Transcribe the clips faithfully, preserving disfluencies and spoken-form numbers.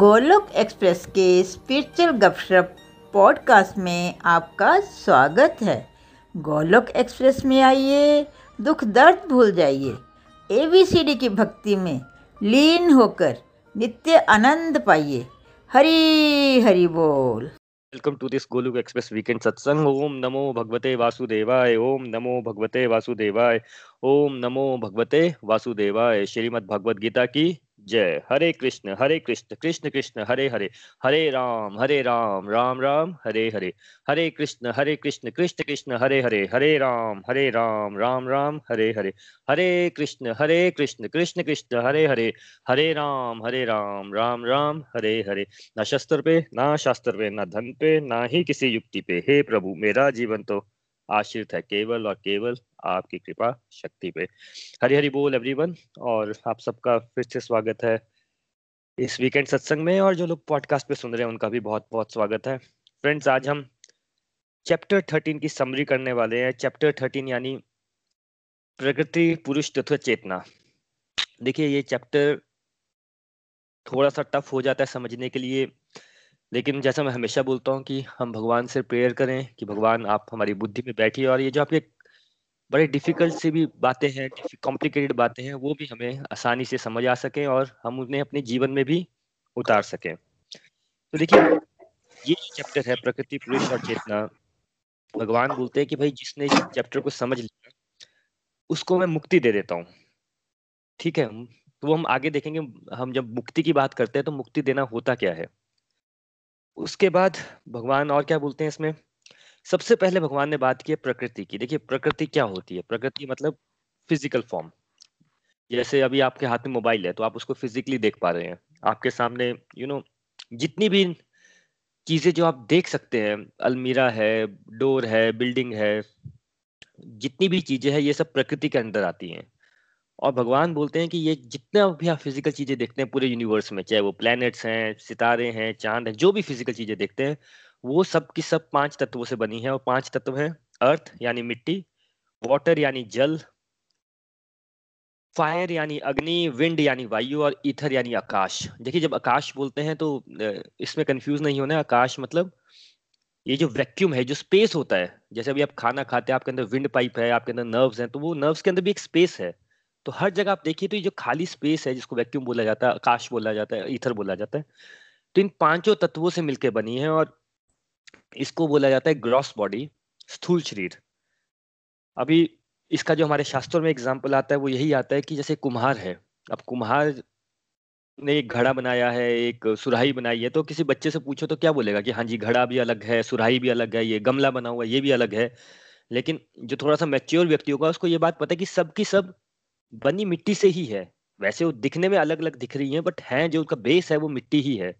Golok express के spiritual गपशप podcast में आपका स्वागत है। गोलोक एक्सप्रेस में आइए, दुख दर्द भूल जाइए, एबीसीडी की भक्ति में लीन होकर नित्य आनंद पाइए। हरि हरि बोल। Welcome to this Golok express weekend सत्संग। ओम नमो भगवते वासुदेवाय, ओम नमो भगवते वासुदेवाय, ओम नमो भगवते वासुदेवाय। श्रीमद् भगवद गीता की जय। हरे कृष्ण हरे कृष्ण कृष्ण कृष्ण हरे हरे, हरे राम हरे राम राम राम हरे हरे, हरे कृष्ण हरे कृष्ण कृष्ण कृष्ण हरे हरे, हरे राम हरे राम राम राम हरे हरे, हरे कृष्ण हरे कृष्ण कृष्ण कृष्ण हरे हरे, हरे राम हरे राम राम राम हरे हरे। ना शस्त्र पे ना शास्त्र पे, ना धन पे, ना ही किसी युक्ति पे, हे प्रभु मेरा जीवन तो आश्रित है केवल और केवल आपकी कृपा शक्ति पे। हरि हरि बोल एवरीवन। और आप सबका फिर से स्वागत है इस वीकेंड सत्संग में, और जो लोग पॉडकास्ट पे सुन रहे हैं उनका भी बहुत बहुत स्वागत है। फ्रेंड्स, आज हम चैप्टर थर्टीन की समरी करने वाले हैं। चैप्टर थर्टीन यानी प्रकृति पुरुष तत्व चेतना। देखिए, ये चैप्टर थोड़ा सा टफ हो जाता है समझने के लिए, लेकिन जैसा मैं हमेशा बोलता हूँ कि हम भगवान से प्रेयर करें कि भगवान आप हमारी बुद्धि में बैठिए, और ये जो आपके बड़े डिफिकल्ट से भी बातें हैं, कॉम्प्लिकेटेड बातें हैं, वो भी हमें आसानी से समझ आ सकें और हम उन्हें अपने जीवन में भी उतार सकें। तो देखिए, ये चैप्टर है प्रकृति पुरुष और चेतना। भगवान बोलते हैं कि भाई जिसने इस चैप्टर को समझ लिया उसको मैं मुक्ति दे देता हूँ। ठीक है, तो वो हम आगे देखेंगे। हम जब मुक्ति की बात करते हैं तो मुक्ति देना होता क्या है। उसके बाद भगवान और क्या बोलते हैं इसमें। सबसे पहले भगवान ने बात की है प्रकृति की। देखिए, प्रकृति क्या होती है। प्रकृति मतलब फिजिकल फॉर्म। जैसे अभी आपके हाथ में मोबाइल है तो आप उसको फिजिकली देख पा रहे हैं। आपके सामने यू नो जितनी भी चीजें जो आप देख सकते हैं, अलमीरा है, डोर है, बिल्डिंग है, जितनी भी चीजें हैं, ये सब प्रकृति के अंदर आती हैं। और भगवान बोलते हैं कि ये जितना भी आप फिजिकल चीजें देखते हैं पूरे यूनिवर्स में, चाहे वो प्लैनेट्स हैं, सितारे हैं, चांद हैं, जो भी फिजिकल चीजें देखते हैं, वो सब की सब पांच तत्वों से बनी है। और पांच तत्व हैं अर्थ यानी मिट्टी, वाटर यानी जल, फायर यानी अग्नि, विंड यानी वायु, और ईथर यानी आकाश। देखिए, जब आकाश बोलते हैं तो इसमें कंफ्यूज नहीं होना है। आकाश मतलब ये जो वैक्यूम है, जो स्पेस होता है। जैसे अभी आप खाना खाते हैं, आपके अंदर विंड पाइप है, आपके अंदर नर्व्स हैं, तो वो नर्व्स के अंदर भी एक स्पेस है। तो हर जगह आप देखिए तो ये जो खाली स्पेस है, जिसको वैक्यूम बोला जाता है, आकाश बोला जाता है, ईथर बोला जाता है, तो इन पांचों तत्वों से मिलकर बनी है। और इसको बोला जाता है ग्रॉस बॉडी, स्थूल शरीर। अभी इसका जो हमारे शास्त्रों में एग्जाम्पल आता है वो यही आता है कि जैसे कुम्हार है। अब कुम्हार ने एक घड़ा बनाया है, एक सुराही बनाई है, तो किसी बच्चे से पूछो तो क्या बोलेगा कि हाँ जी, घड़ा भी अलग है, सुराही भी अलग है, ये गमला बना हुआ है, ये भी अलग है। लेकिन जो थोड़ा सा मैच्योर व्यक्ति होगा उसको ये बात पता है कि सब की सब बनी मिट्टी से ही है। वैसे वो दिखने में अलग अलग दिख रही है, बट है जो उनका बेस है वो मिट्टी ही है।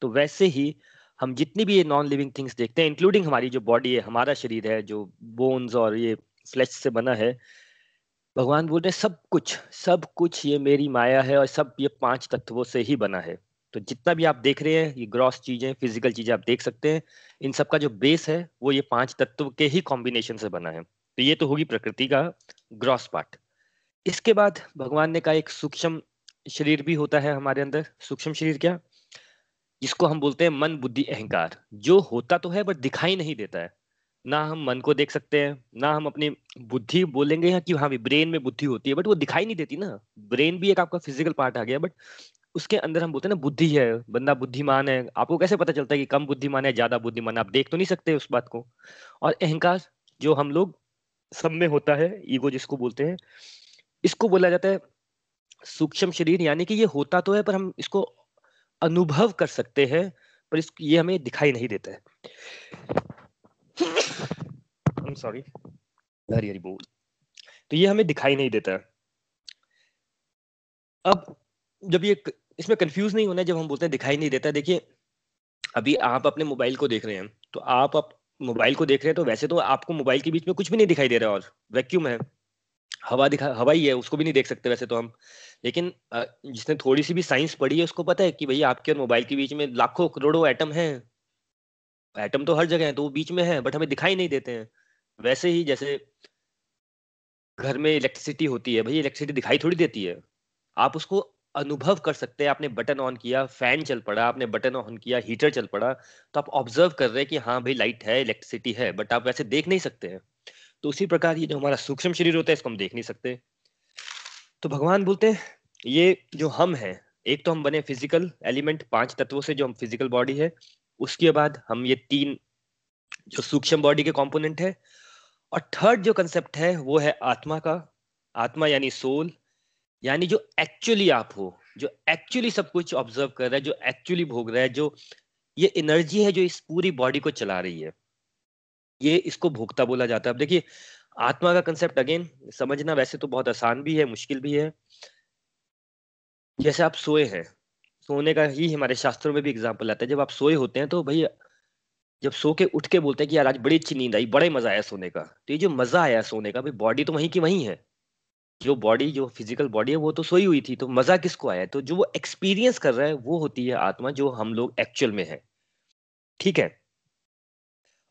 तो वैसे ही हम जितनी भी ये नॉन लिविंग थिंग्स देखते हैं, इंक्लूडिंग हमारी जो बॉडी है, हमारा शरीर है, जो बोन्स और ये फ्लैश से बना है, भगवान बोल रहे हैं सब कुछ सब कुछ ये मेरी माया है और सब ये पांच तत्वों से ही बना है। तो जितना भी आप देख रहे हैं ये ग्रॉस चीजें, फिजिकल चीजें आप देख सकते हैं, इन सब का जो बेस है वो ये पांच तत्व के ही कॉम्बिनेशन से बना है। तो ये तो होगी प्रकृति का ग्रॉस पार्ट। इसके बाद भगवान ने कहा एक सूक्ष्म शरीर भी होता है हमारे अंदर। सूक्ष्म शरीर क्या, जिसको हम बोलते हैं मन, बुद्धि, अहंकार, जो होता तो है बट दिखाई नहीं देता है। ना हम मन को देख सकते हैं, ना हम अपनी बुद्धि बोलेंगे कि हाँ भी ब्रेन में बुद्धि होती है, बट वो दिखाई नहीं देती ना। ब्रेन भी एक आपका फिजिकल पार्ट आ गया, बट उसके अंदर हम बोलते हैं ना बुद्धि है। बंदा बुद्धिमान है, आपको कैसे पता चलता है कि कम बुद्धिमान है ज्यादा बुद्धिमान, आप देख तो नहीं सकते उस बात को। और अहंकार जो हम लोग सब में होता है, ईगो जिसको बोलते हैं, इसको बोला जाता है सूक्ष्म शरीर। यानी कि ये होता तो है पर हम इसको अनुभव कर सकते हैं, पर इसको ये हमें दिखाई नहीं देता है। I'm sorry. हरी हरी बोल। तो ये हमें दिखाई नहीं देता है। अब जब ये इसमें कंफ्यूज नहीं होना है, जब हम बोलते हैं दिखाई नहीं देता। देखिए, अभी आप अपने मोबाइल को देख रहे हैं, तो आप, आप मोबाइल को देख रहे हैं तो वैसे तो आपको मोबाइल के बीच में कुछ भी नहीं दिखाई दे रहा है, और वैक्यूम है, हवा दिखा हवा ही है, उसको भी नहीं देख सकते वैसे तो हम। लेकिन जिसने थोड़ी सी भी साइंस पढ़ी है उसको पता है कि भैया आपके और मोबाइल के बीच में लाखों करोड़ों एटम हैं। एटम तो हर जगह है, तो वो बीच में है बट हमें दिखाई नहीं देते हैं। वैसे ही जैसे घर में इलेक्ट्रिसिटी होती है, भैया इलेक्ट्रिसिटी दिखाई थोड़ी देती है, आप उसको अनुभव कर सकते हैं। आपने बटन ऑन किया, फैन चल पड़ा, आपने बटन ऑन किया, हीटर चल पड़ा, तो आप ऑब्जर्व कर रहे हैं कि हाँ भाई लाइट है, इलेक्ट्रिसिटी है, बट आप वैसे देख नहीं सकते हैं। तो उसी प्रकार ये जो हमारा सूक्ष्म शरीर होता है इसको हम देख नहीं सकते। तो भगवान बोलते हैं ये जो हम हैं, एक तो हम बने फिजिकल एलिमेंट, पांच तत्वों से जो हम फिजिकल बॉडी है, उसके बाद हम ये तीन जो सूक्ष्म बॉडी के कॉम्पोनेंट है, और थर्ड जो कंसेप्ट है वो है आत्मा का। आत्मा यानी सोल, यानी जो एक्चुअली आप हो, जो एक्चुअली सब कुछ ऑब्जर्व कर रहा है, जो एक्चुअली भोग रहा है, जो ये एनर्जी है जो इस पूरी बॉडी को चला रही है, ये इसको भोक्ता बोला जाता है। अब देखिए आत्मा का कंसेप्ट अगेन समझना वैसे तो बहुत आसान भी है, मुश्किल भी है। जैसे आप सोए हैं, सोने का ही हमारे शास्त्रों में भी एग्जाम्पल आता है। जब आप सोए होते हैं तो भैया जब सो के उठ के बोलते हैं कि यार आज बड़ी अच्छी नींद आई, बड़ा ही मजा आया सोने का, तो ये जो मजा आया सोने का, भाई बॉडी तो वहीं की वहीं है, जो बॉडी जो फिजिकल बॉडी है वो तो सोई हुई थी, तो मजा किसको आया? तो जो वो एक्सपीरियंस कर रहा है वो होती है आत्मा, जो हम लोग एक्चुअल में है। ठीक है,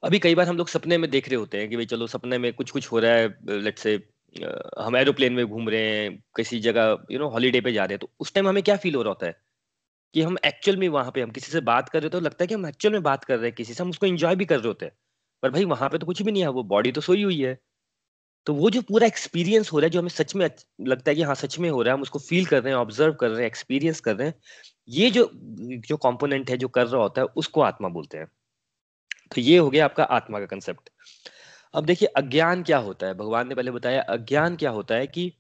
अभी कई बार हम लोग सपने में देख रहे होते हैं कि भाई चलो सपने में कुछ कुछ हो रहा है, लेट्स से हम एरोप्लेन में घूम रहे हैं, किसी जगह यू नो हॉलीडे पे जा रहे हैं, तो उस टाइम हमें क्या फील हो रहा होता है कि हम एक्चुअल में वहां पे हम किसी से बात कर रहे, तो लगता है कि हम एक्चुअल में बात कर रहे हैं किसी से, हम उसको एंजॉय भी कर रहे होते हैं, पर भाई वहां पे तो कुछ भी नहीं है, वो बॉडी तो सोई हुई है। तो वो जो पूरा एक्सपीरियंस हो रहा है, जो हमें सच में लगता है कि हाँ सच में हो रहा है, हम उसको फील कर रहे हैं, ऑब्जर्व कर रहे हैं, एक्सपीरियंस कर रहे हैं, ये जो जो कॉम्पोनेंट है जो कर रहा होता है उसको आत्मा बोलते हैं। तो ये हो गया आपका आत्मा का कंसेप्ट। अब देखिए अज्ञान क्या होता है, भगवान ने पहले बताया अज्ञान क्या होता है कि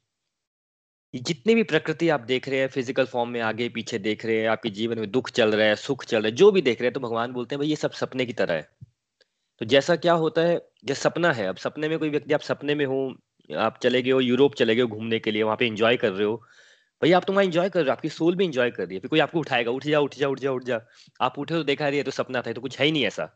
जितनी भी प्रकृति आप देख रहे हैं फिजिकल फॉर्म में, आगे पीछे देख रहे हैं, आपके जीवन में दुख चल रहा है, सुख चल रहा है, जो भी देख रहे हैं, तो भगवान बोलते हैं भाई ये सब सपने की तरह है। तो जैसा क्या होता है, जैसा सपना है, अब सपने में कोई व्यक्ति, आप सपने में हो, आप चले गए हो यूरोप, चले गए हो घूमने के लिए, वहां पे एंजॉय कर रहे हो, भाई आप तो वहाँ एंजॉय कर रहे हो, आपकी सोल भी एंजॉय कर रही है, फिर कोई आपको उठाएगा, उठ जा उठ जा उठ जा उठ जा, आप उठे तो देखा रही है तो सपना था, तो कुछ है ही नहीं ऐसा।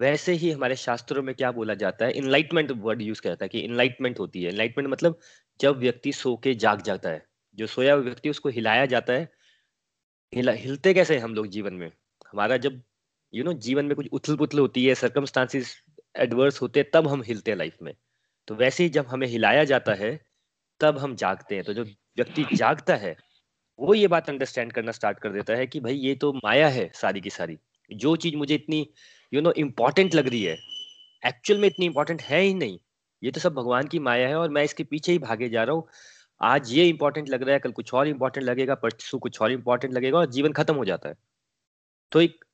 वैसे ही हमारे शास्त्रों में क्या बोला जाता है, इनलाइटमेंट वर्ड यूज किया जाता है कि इनलाइटमेंट होती है। इनलाइटमेंट मतलब जब व्यक्ति सो के जाग जाता है, जो सोया हुआ व्यक्ति उसको हिलाया जाता है। हिला, हिलते कैसे हैं हम लोग जीवन में, हमारा जब यू नो जीवन में कुछ उथल पुथल होती है, सर्कमस्टांसिस एडवर्स होते हैं, तब हम हिलते हैं लाइफ में। तो वैसे ही जब हमें हिलाया जाता है तब हम जागते हैं। तो जो व्यक्ति जागता है वो ये बात अंडरस्टैंड करना स्टार्ट कर देता है कि भाई ये तो माया है सारी की सारी, जो चीज मुझे इतनी यू नो इम्पॉर्टेंट लग रही है एक्चुअल में इतनी इम्पोर्टेंट है ही नहीं, ये तो सब भगवान की माया है और मैं इसके पीछे ही भागे जा रहा हूँ। आज ये इम्पोर्टेंट लग रहा है, कल कुछ और इम्पोर्टेंट लगेगा, परसों कुछ और इम्पोर्टेंट लगेगा और जीवन खत्म हो जाता है। तो एक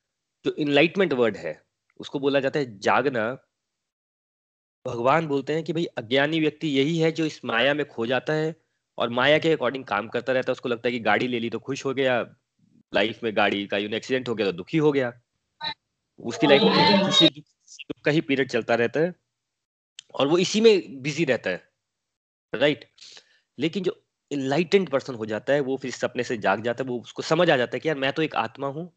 जो इनलाइटमेंट वर्ड है उसको बोला जाता है जागना। भगवान बोलते हैं कि भाई अज्ञानी व्यक्ति यही है जो इस माया में खो जाता है और माया के अकॉर्डिंग काम करता रहता है। उसको लगता है कि गाड़ी ले ली तो खुश हो गया, लाइफ में गाड़ी का यून एक्सीडेंट हो गया तो दुखी हो गया, उसकी लाइफ में किसी दुख का ही पीरियड चलता रहता है और वो इसी में बिजी रहता है, राइट। लेकिन जो इनलाइटेंड पर्सन हो जाता है वो फिर सपने से जाग जाता है, वो उसको समझ आ जाता है कि यार मैं तो एक आत्मा हूँ,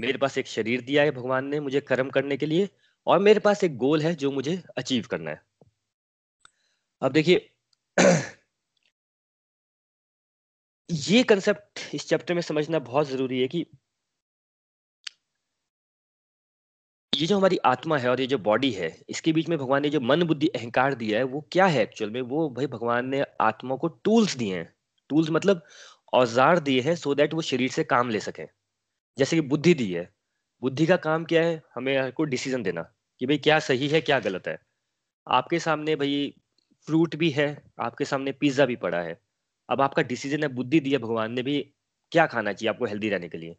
मेरे पास एक शरीर दिया है भगवान ने मुझे कर्म करने के लिए और मेरे पास एक गोल है जो मुझे अचीव करना है। अब देखिए ये कंसेप्ट इस चैप्टर में समझना बहुत जरूरी है कि ये जो हमारी आत्मा है और ये जो बॉडी है, इसके बीच में भगवान ने जो मन बुद्धि अहंकार दिया है वो क्या है एक्चुअल में? वो भाई भगवान ने आत्मा को टूल्स दिए हैं, टूल्स मतलब औजार दिए हैं, सो दैट वो शरीर से काम ले सके। जैसे कि बुद्धि दी है, बुद्धि का काम क्या है? हमें हर को डिसीजन देना कि भाई क्या सही है क्या गलत है। आपके सामने भाई फ्रूट भी है, आपके सामने पिज्जा भी पड़ा है, अब आपका डिसीजन है, बुद्धि दी है भगवान ने भी क्या खाना चाहिए आपको हेल्दी रहने के लिए।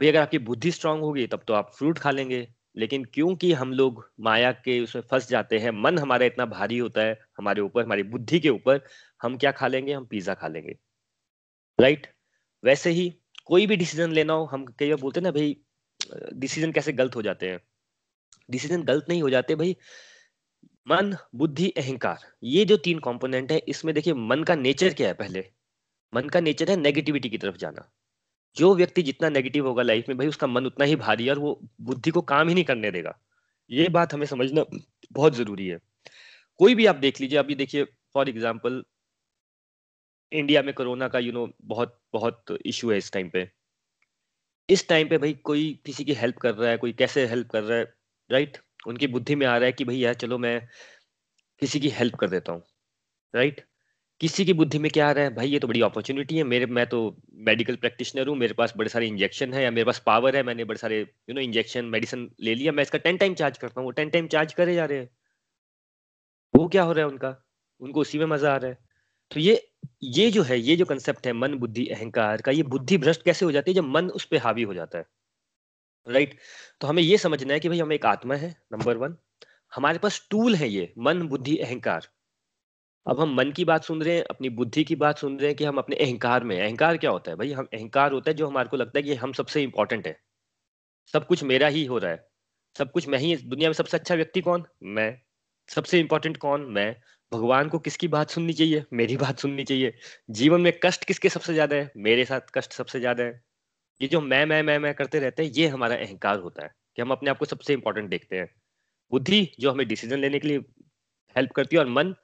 भाई अगर आपकी बुद्धि स्ट्रांग होगी तब तो आप फ्रूट खा लेंगे, लेकिन क्योंकि हम लोग माया के उसमें फंस जाते हैं, मन हमारा इतना भारी होता है हमारे ऊपर, हमारी बुद्धि के ऊपर, हम क्या खा लेंगे? हम पिज्जा खा लेंगे, राइट। वैसे ही कोई भी डिसीजन लेना हो, हम कई बार बोलते हैं ना भाई डिसीजन कैसे गलत हो जाते हैं, डिसीजन गलत नहीं हो जाते भाई, मन बुद्धि अहंकार ये जो तीन कॉम्पोनेंट है इसमें देखिए मन का नेचर क्या है। पहले मन का नेचर है नेगेटिविटी की तरफ जाना, जो व्यक्ति जितना नेगेटिव होगा लाइफ में भाई उसका मन उतना ही भारी है और वो बुद्धि को काम ही नहीं करने देगा। ये बात हमें समझना बहुत जरूरी है। कोई भी आप देख लीजिए, अभी देखिए फॉर एग्जांपल इंडिया में कोरोना का यू नो बहुत बहुत इशू है इस टाइम पे। इस टाइम पे भाई कोई किसी की हेल्प कर रहा है, कोई कैसे हेल्प कर रहा है, राइट। उनकी बुद्धि में आ रहा है कि भाई यार चलो मैं किसी की हेल्प कर देता हूँ, राइट। किसी की बुद्धि में क्या आ रहा है, भाई ये तो बड़ी अपॉर्चुनिटी है, मेरे मैं तो मेडिकल प्रैक्टिशनर हूँ, मेरे पास बड़े सारे इंजेक्शन है, या मेरे पास पावर है, मैंने बड़े सारे यू नो इंजेक्शन मेडिसिन ले लिया, मैं इसका टेन टाइम चार्ज करता हूँ। वो टेन टाइम चार्ज करे जा रहे हैं, वो क्या हो रहा है उनका, उनको उसी में मजा आ रहा है। तो ये ये जो है, ये जो कंसेप्ट है मन बुद्धि अहंकार का, ये बुद्धि भ्रष्ट कैसे हो जाती है, जब मन उस पर हावी हो जाता है, राइट। तो हमें ये समझना है कि भाई हमें एक आत्मा है, नंबर वन हमारे पास टूल है ये मन बुद्धि अहंकार। अब हम मन की बात सुन रहे हैं, अपनी बुद्धि की बात सुन रहे हैं कि हम अपने अहंकार में। अहंकार क्या होता है भाई, हम अहंकार होता है जो हमारे को लगता है कि हम सबसे इम्पोर्टेंट है, सब कुछ मेरा ही हो रहा है, सब कुछ मैं ही, दुनिया में सबसे अच्छा व्यक्ति कौन, मैं, सबसे इम्पोर्टेंट कौन, मैं। भगवान को किसकी बात सुननी चाहिए, मेरी बात सुननी चाहिए। जीवन में कष्ट किसके सबसे ज्यादा है, मेरे साथ कष्ट सबसे ज्यादा है। ये जो मैं मैं मैं मैं करते रहते हैं, ये हमारा अहंकार होता है कि हम अपने आप को सबसे इम्पोर्टेंट देखते हैं। बुद्धि जो हमें डिसीजन लेने के लिए हेल्प करती है, और मन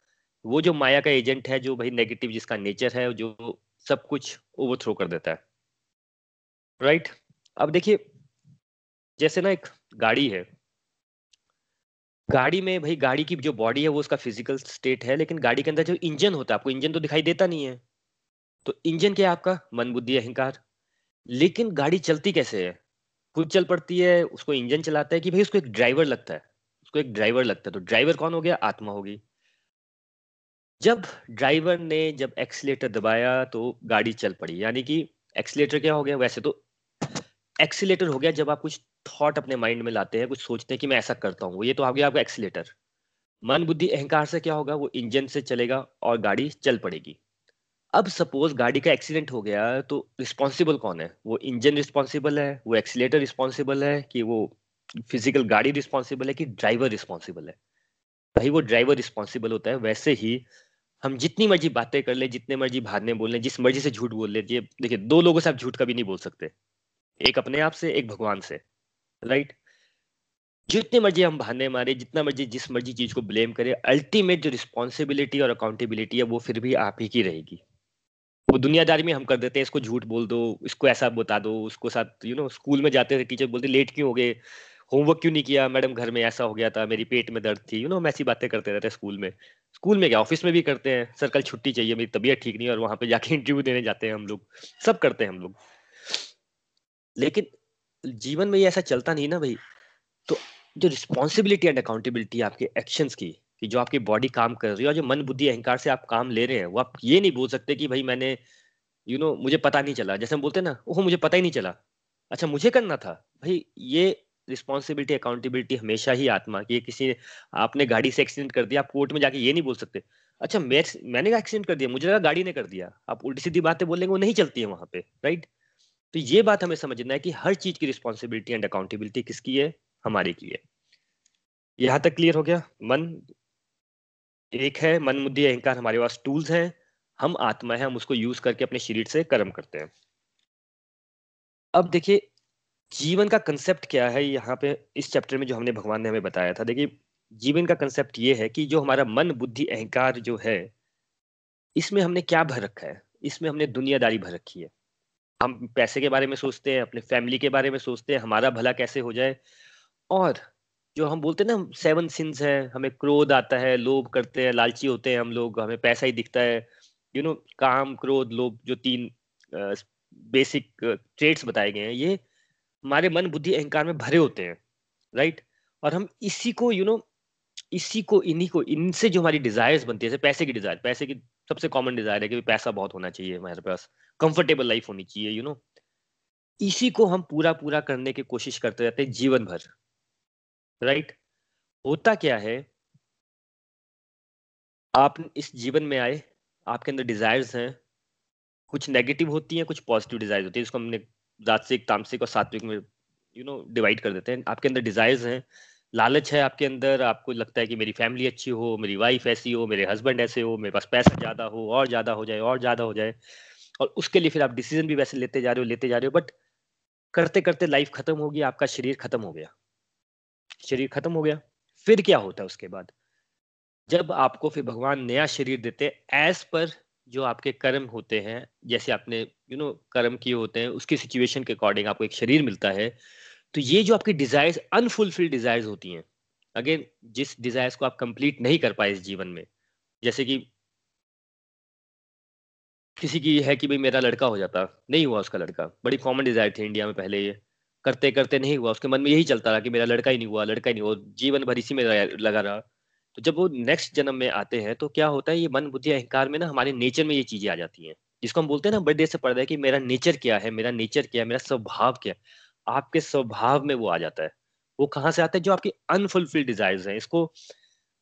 वो जो माया का एजेंट है, जो भाई नेगेटिव जिसका नेचर है, जो सब कुछ ओवरथ्रो कर देता है, राइट right? अब देखिए जैसे ना एक गाड़ी है, गाड़ी में भाई गाड़ी की जो बॉडी है वो उसका फिजिकल स्टेट है, लेकिन गाड़ी के अंदर जो इंजन होता है, आपको इंजन तो दिखाई देता नहीं है, तो इंजन क्या है आपका, मन बुद्धि अहंकार। लेकिन गाड़ी चलती कैसे है, खुद चल पड़ती है, उसको इंजन चलाता है कि भाई उसको एक ड्राइवर लगता है, उसको एक ड्राइवर लगता है। तो ड्राइवर कौन हो गया, आत्मा होगी। जब ड्राइवर ने जब एक्सीलेटर दबाया तो गाड़ी चल पड़ी, यानी कि एक्सीलेटर क्या हो गया, वैसे तो एक्सीलेटर हो गया जब आप कुछ थॉट अपने माइंड में लाते हैं, कुछ सोचते हैं कि मैं ऐसा करता हूँ, ये तो आ गया आपका एक्सीलेटर। मन बुद्धि अहंकार से क्या होगा, वो इंजन से चलेगा और गाड़ी चल पड़ेगी। अब सपोज गाड़ी का एक्सीडेंट हो गया तो रिस्पॉन्सिबल कौन है, वो इंजन रिस्पॉन्सिबल है, वो एक्सीलेटर रिस्पॉन्सिबल है, कि वो फिजिकल गाड़ी रिस्पॉन्सिबल है, कि ड्राइवर रिस्पॉन्सिबल है। भाई वो ड्राइवर रिस्पॉन्सिबल होता है। वैसे ही हम जितनी मर्जी बातें कर ले, जितने मर्जी भागने बोल लें, जिस मर्जी से झूठ बोल ले, ये देखिए दो लोगों से आप झूठ कभी नहीं बोल सकते, एक अपने आप से, एक भगवान से, राइट। जितने मर्जी हम भाने मारे, जितना मर्जी जिस मर्जी चीज को ब्लेम करें, अल्टीमेट जो रिस्पॉन्सिबिलिटी और अकाउंटेबिलिटी है वो फिर भी आप ही की रहेगी। वो दुनियादारी में हम कर देते हैं, इसको झूठ बोल दो, इसको ऐसा बता दो, उसको साथ यू नो स्कूल में जाते थे टीचर बोलते लेट क्यों हो गए, होमवर्क क्यों नहीं किया, मैडम घर में ऐसा हो गया था, मेरी पेट में दर्द थी, यू नो हम ऐसी बातें करते रहते हैं स्कूल में। स्कूल में क्या, ऑफिस में भी करते हैं, सर कल छुट्टी चाहिए, मेरी तबीयत ठीक नहीं, और वहां पे जाके इंटरव्यू देने जाते हैं हम लोग, सब करते हैं हम लोग। लेकिन जीवन में ये ऐसा चलता नहीं ना भाई। तो जो रिस्पॉन्सिबिलिटी एंड अकाउंटेबिलिटी आपके एक्शंस की, कि जो आपकी बॉडी काम कर रही है और जो मन बुद्धि अहंकार से आप काम ले रहे हैं, वो आप ये नहीं बोल सकते कि भाई मैंने यू नो मुझे पता नहीं चला, जैसे हम बोलते हैं ना, ओहो मुझे पता ही नहीं चला, अच्छा मुझे करना था। भाई ये रिस्पॉन्सिबिलिटी अकाउंटेबिलिटी हमेशा ही आत्मा की। किसी ने आपने गाड़ी से एक्सीडेंट कर दिया, आप कोर्ट में जाके ये नहीं बोल सकते अच्छा मैं मैंने एक्सीडेंट कर दिया, मुझे लगा गाड़ी ने कर दिया। आप उल्टी सीधी बातें बोलेंगे, वो नहीं चलती है वहां पे, राइट। तो ये बात हमें समझना है कि हर चीज की रिस्पॉन्सिबिलिटी एंड अकाउंटेबिलिटी किसकी है, हमारे की है। यहाँ तक क्लियर हो गया। मन एक है, मन बुद्धि अहंकार हमारे पास टूल्स हैं, हम आत्मा है, हम उसको यूज करके अपने शरीर से कर्म करते हैं। अब देखिए जीवन का कंसेप्ट क्या है, यहाँ पे इस चैप्टर में जो हमने भगवान ने हमें बताया था। देखिए जीवन का कंसेप्ट ये है कि जो हमारा मन बुद्धि अहंकार जो है, इसमें हमने क्या भर रखा है, इसमें हमने दुनियादारी भर रखी है। हम पैसे के बारे में सोचते हैं, अपने फैमिली के बारे में सोचते हैं, हमारा भला कैसे हो जाए। और जो हम बोलते हैं ना सेवन सिंस है, हमें क्रोध आता है, लोभ करते हैं, लालची होते हैं हम लोग, हमें पैसा ही दिखता है, यू नो काम क्रोध लोभ, जो तीन बेसिक ट्रेट्स बताए गए हैं, ये हमारे मन बुद्धि अहंकार में भरे होते हैं, राइट। और हम इसी को यू you नो know, इसी को इन्हीं को इनसे जो हमारी डिजायर्स बनती है, जैसे पैसे की डिजायर, पैसे की सबसे कॉमन डिजायर है कि पैसा बहुत होना चाहिए हमारे पास, कंफर्टेबल लाइफ होनी चाहिए, यू you नो know? इसी को हम पूरा पूरा करने की कोशिश करते रहते हैं जीवन भर, राइट। होता क्या है, आप इस जीवन में आए, आपके अंदर डिजायर्स हैं, कुछ नेगेटिव होती हैं, कुछ पॉजिटिव डिजायर्स होती है, जिसको हमने राजसिक तामसिक और सात्विक में यू नो डिवाइड कर देते हैं। आपके अंदर डिजायर्स हैं, लालच है आपके अंदर, आपको लगता है कि मेरी फैमिली अच्छी हो, मेरी वाइफ ऐसी हो, मेरे हस्बैंड ऐसे हो, मेरे पास पैसा ज़्यादा हो, और ज़्यादा हो जाए और ज़्यादा हो जाए, और उसके लिए फिर आप डिसीजन भी वैसे लेते जा रहे हो लेते जा रहे हो बट करते करते लाइफ खत्म होगी, आपका शरीर खत्म हो गया, शरीर खत्म हो गया। फिर क्या होता है उसके बाद, जब आपको फिर भगवान नया शरीर देते हैं एज पर जो आपके कर्म होते हैं, जैसे आपने यू नो कर्म किए होते हैं, उसकी सिचुएशन के अकॉर्डिंग आपको एक शरीर मिलता है। तो ये जो आपकी डिजायर्स, अनफुलफिल्ड डिजायर्स होती हैं, अगेन जिस डिजायर्स को आप कंप्लीट नहीं कर पाए इस जीवन में, जैसे कि किसी की है कि भाई मेरा लड़का हो जाता, नहीं हुआ उसका लड़का, बड़ी कॉमन डिजायर थी इंडिया में पहले, ये करते करते नहीं हुआ, उसके मन में यही चलता रहा कि मेरा लड़का ही नहीं हुआ, लड़का ही नहीं हुआ, जीवन भर इसी में लगा रहा। तो जब वो नेक्स्ट जन्म में आते हैं तो क्या होता है, ये मन बुद्धि अहंकार में ना हमारे नेचर में ये चीजें आ जाती हैं, जिसको हम बोलते हैं ना बड़े देर से पढ़ रहे हैं कि मेरा नेचर क्या है, मेरा नेचर क्या है, मेरा स्वभाव क्या है। आपके स्वभाव में वो आ जाता है। वो कहाँ से आता है? जो आपकी अनफुलफिल्ड डिजायर्स हैं। इसको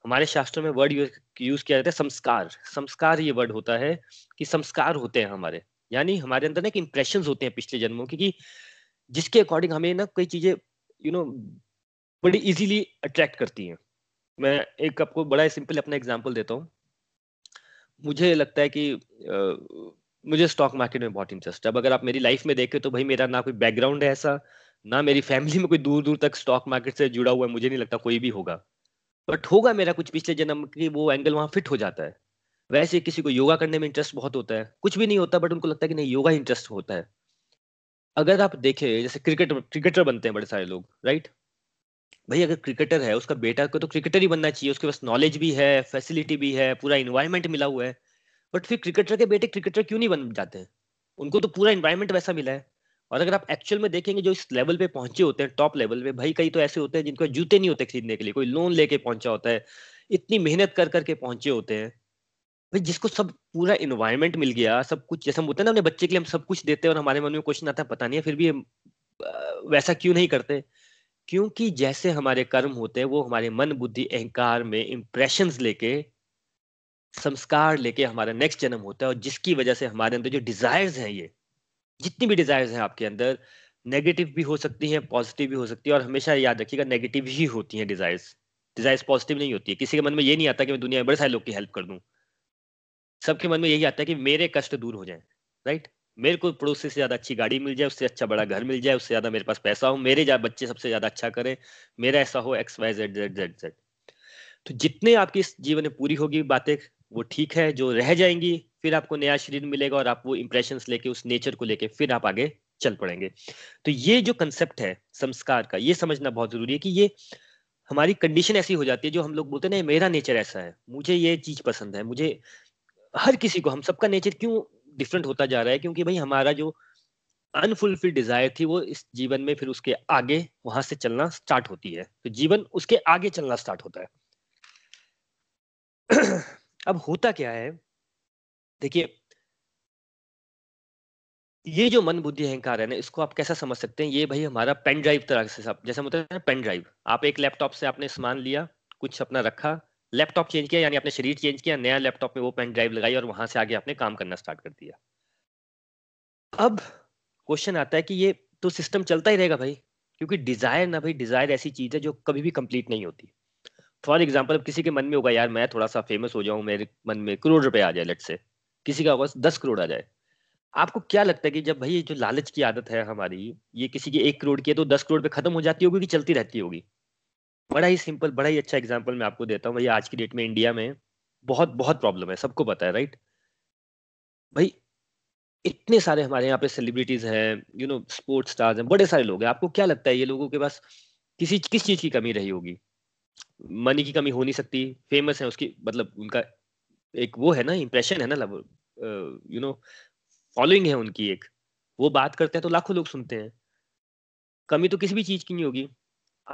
हमारे शास्त्रों में वर्ड यूज किया जाता है संस्कार। संस्कार ये वर्ड होता है कि संस्कार होते हैं हमारे, यानी हमारे अंदर ना कि इंप्रेशन होते हैं पिछले जन्मों के, कि जिसके अकॉर्डिंग हमें ना कई चीजें यू नो बड़ी इजीली अट्रैक्ट करती हैं। मैं एक आपको बड़ा सिंपल अपना एग्जांपल देता हूँ। मुझे लगता है कि आ, मुझे स्टॉक मार्केट में बहुत इंटरेस्ट है। अब अगर आप मेरी लाइफ में देखें तो भाई मेरा ना कोई बैकग्राउंड है ऐसा, ना मेरी फैमिली में कोई दूर दूर तक स्टॉक मार्केट से जुड़ा हुआ है, मुझे नहीं लगता कोई भी होगा, बट होगा मेरा कुछ पिछले जन्म की वो एंगल वहाँ फिट हो जाता है। वैसे किसी को योगा करने में इंटरेस्ट बहुत होता है, कुछ भी नहीं होता बट उनको लगता है कि नहीं योगा इंटरेस्ट होता है। अगर आप देखें जैसे क्रिकेट क्रिकेटर बनते हैं बड़े सारे लोग, राइट भाई, अगर क्रिकेटर है उसका बेटा को तो क्रिकेटर ही बनना चाहिए, उसके पास नॉलेज भी है, फैसिलिटी भी है, पूरा इन्वायरमेंट मिला हुआ है, बट फिर क्रिकेटर के बेटे क्रिकेटर क्यों नहीं बन जाते हैं? उनको तो पूरा इन्वायरमेंट वैसा मिला है। और अगर आप एक्चुअल में देखेंगे जो इस लेवल पे पहुंचे होते हैं टॉप लेवल पे, भाई कई तो ऐसे होते हैं जिनको जूते नहीं होते खरीदने के लिए, कोई लोन लेके पहुंचा होता है, इतनी मेहनत कर करके पहुंचे होते हैं। भाई जिसको सब पूरा इन्वायरमेंट मिल गया, सब कुछ, जैसे हम बोलते हैं ना अपने बच्चे के लिए हम सब कुछ देते हैं और हमारे मन में क्वेश्चन आता है पता नहीं है फिर भी वैसा क्यों नहीं करते, क्योंकि जैसे हमारे कर्म होते हैं वो हमारे मन बुद्धि अहंकार में इंप्रेशंस लेके संस्कार लेके हमारा नेक्स्ट जन्म होता है। और जिसकी वजह से हमारे अंदर जो डिजायर्स हैं, ये जितनी भी डिजायर्स हैं आपके अंदर नेगेटिव भी हो सकती हैं, पॉजिटिव भी हो सकती है, और हमेशा याद रखिएगा नेगेटिव ही होती हैं डिजायर्स, डिजायर्स पॉजिटिव नहीं होती है। किसी के मन में ये नहीं आता कि मैं दुनिया में बड़े सारे लोग की हेल्प कर दूं, सबके मन में यही आता है कि मेरे कष्ट दूर हो जाए, राइट, मेरे को पड़ोसी से ज्यादा अच्छी गाड़ी मिल जाए, उससे अच्छा बड़ा घर मिल जाए, उससे ज्यादा मेरे पास पैसा हो, मेरे बच्चे सबसे ज्यादा अच्छा करें, मेरा ऐसा हो, X Y Z Z Z Z. तो जितने आपकी जीवन में पूरी होगी बातें वो ठीक है, जो रह जाएंगी फिर आपको नया शरीर मिलेगा और आप वो इंप्रेशंस लेके उस नेचर को लेके फिर आप आगे चल पड़ेंगे। तो ये जो कंसेप्ट है संस्कार का, ये समझना बहुत जरूरी है कि ये हमारी कंडीशन ऐसी हो जाती है जो हम लोग बोलते हैं ना मेरा नेचर ऐसा है, मुझे ये चीज पसंद है, मुझे हर किसी को, हम सबका नेचर क्यों डिफरेंट होता जा रहा है? क्योंकि भाई हमारा जो अनफुलफिल्ड डिजायर थी वो इस जीवन में फिर उसके आगे वहां से चलना स्टार्ट होती है, तो जीवन उसके आगे चलना स्टार्ट होता है। अब होता क्या है, देखिए ये जो मन बुद्धि अहंकार है ना, इसको आप कैसा समझ सकते हैं, ये भाई हमारा पेन ड्राइव तरह से, सब जैसे मतलब है ना पेन ड्राइव, आप एक लैपटॉप से आपने सामान लिया, कुछ अपना रखा, लैपटॉप चेंज किया, यानी आपने शरीर चेंज किया, नया लैपटॉप में वो पेन ड्राइव लगाई और वहां से आगे आपने काम करना स्टार्ट कर दिया। अब क्वेश्चन आता है कि ये तो सिस्टम चलता ही रहेगा भाई, क्योंकि डिजायर ना भाई, डिजायर ऐसी चीज है जो कभी भी कंप्लीट नहीं होती। फॉर एग्जाम्पल किसी के मन में होगा यार मैं थोड़ा सा फेमस हो जाऊं, मेरे मन में करोड़ रुपए आ जाए, लेट से किसी का होगा दस करोड़ आ जाए। आपको क्या लगता है कि जब भाई ये जो लालच की आदत है हमारी, ये किसी की एक करोड़ की है तो दस करोड़ पे खत्म हो जाती होगी कि चलती रहती होगी? बड़ा ही सिंपल, बड़ा ही अच्छा एग्जाम्पल मैं आपको देता हूँ। भाई आज की डेट में इंडिया में बहुत बहुत प्रॉब्लम है, सबको पता है, राइट भाई, इतने सारे हमारे यहाँ पे सेलिब्रिटीज हैं, यू नो स्पोर्ट्स स्टार्स हैं, बड़े सारे लोग हैं। आपको क्या लगता है ये लोगों के पास किसी किस चीज की कमी रही होगी? मनी की कमी हो नहीं सकती, फेमस है उसकी मतलब उनका एक वो है ना, इंप्रेशन है ना, यू नो फॉलोइंग है उनकी एक, वो बात करते हैं तो लाखों लोग सुनते हैं, कमी तो किसी भी चीज की नहीं होगी।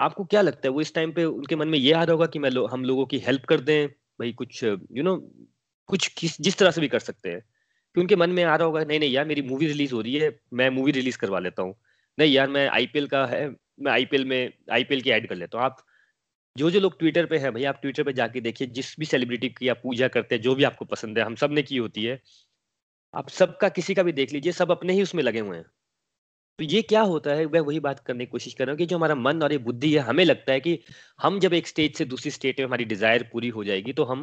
आपको क्या लगता है वो इस टाइम पे उनके मन में ये आ रहा होगा कि मैं लो, हम लोगों की हेल्प कर दें भाई, कुछ यू you नो know, कुछ किस जिस तरह से भी कर सकते हैं, कि उनके मन में आ रहा होगा नहीं नहीं यार मेरी मूवी रिलीज हो रही है मैं मूवी रिलीज करवा लेता हूँ, नहीं यार मैं आईपीएल का है मैं आईपीएल में आईपीएल की ऐड कर लेता हूँ। आप जो जो लोग ट्विटर पे है भाई, आप ट्विटर पे जाके देखिए, जिस भी सेलिब्रिटी की आप पूजा करते हैं, जो भी आपको पसंद है, हम सब ने की होती है, आप सबका किसी का भी देख लीजिए, सब अपने ही उसमें लगे हुए हैं। तो ये क्या होता है, मैं वही बात करने की कोशिश कर रहा हूँ कि जो हमारा मन और ये बुद्धि है, हमें लगता है कि हम जब एक स्टेज से दूसरी स्टेज में हमारी डिजायर पूरी हो जाएगी तो हम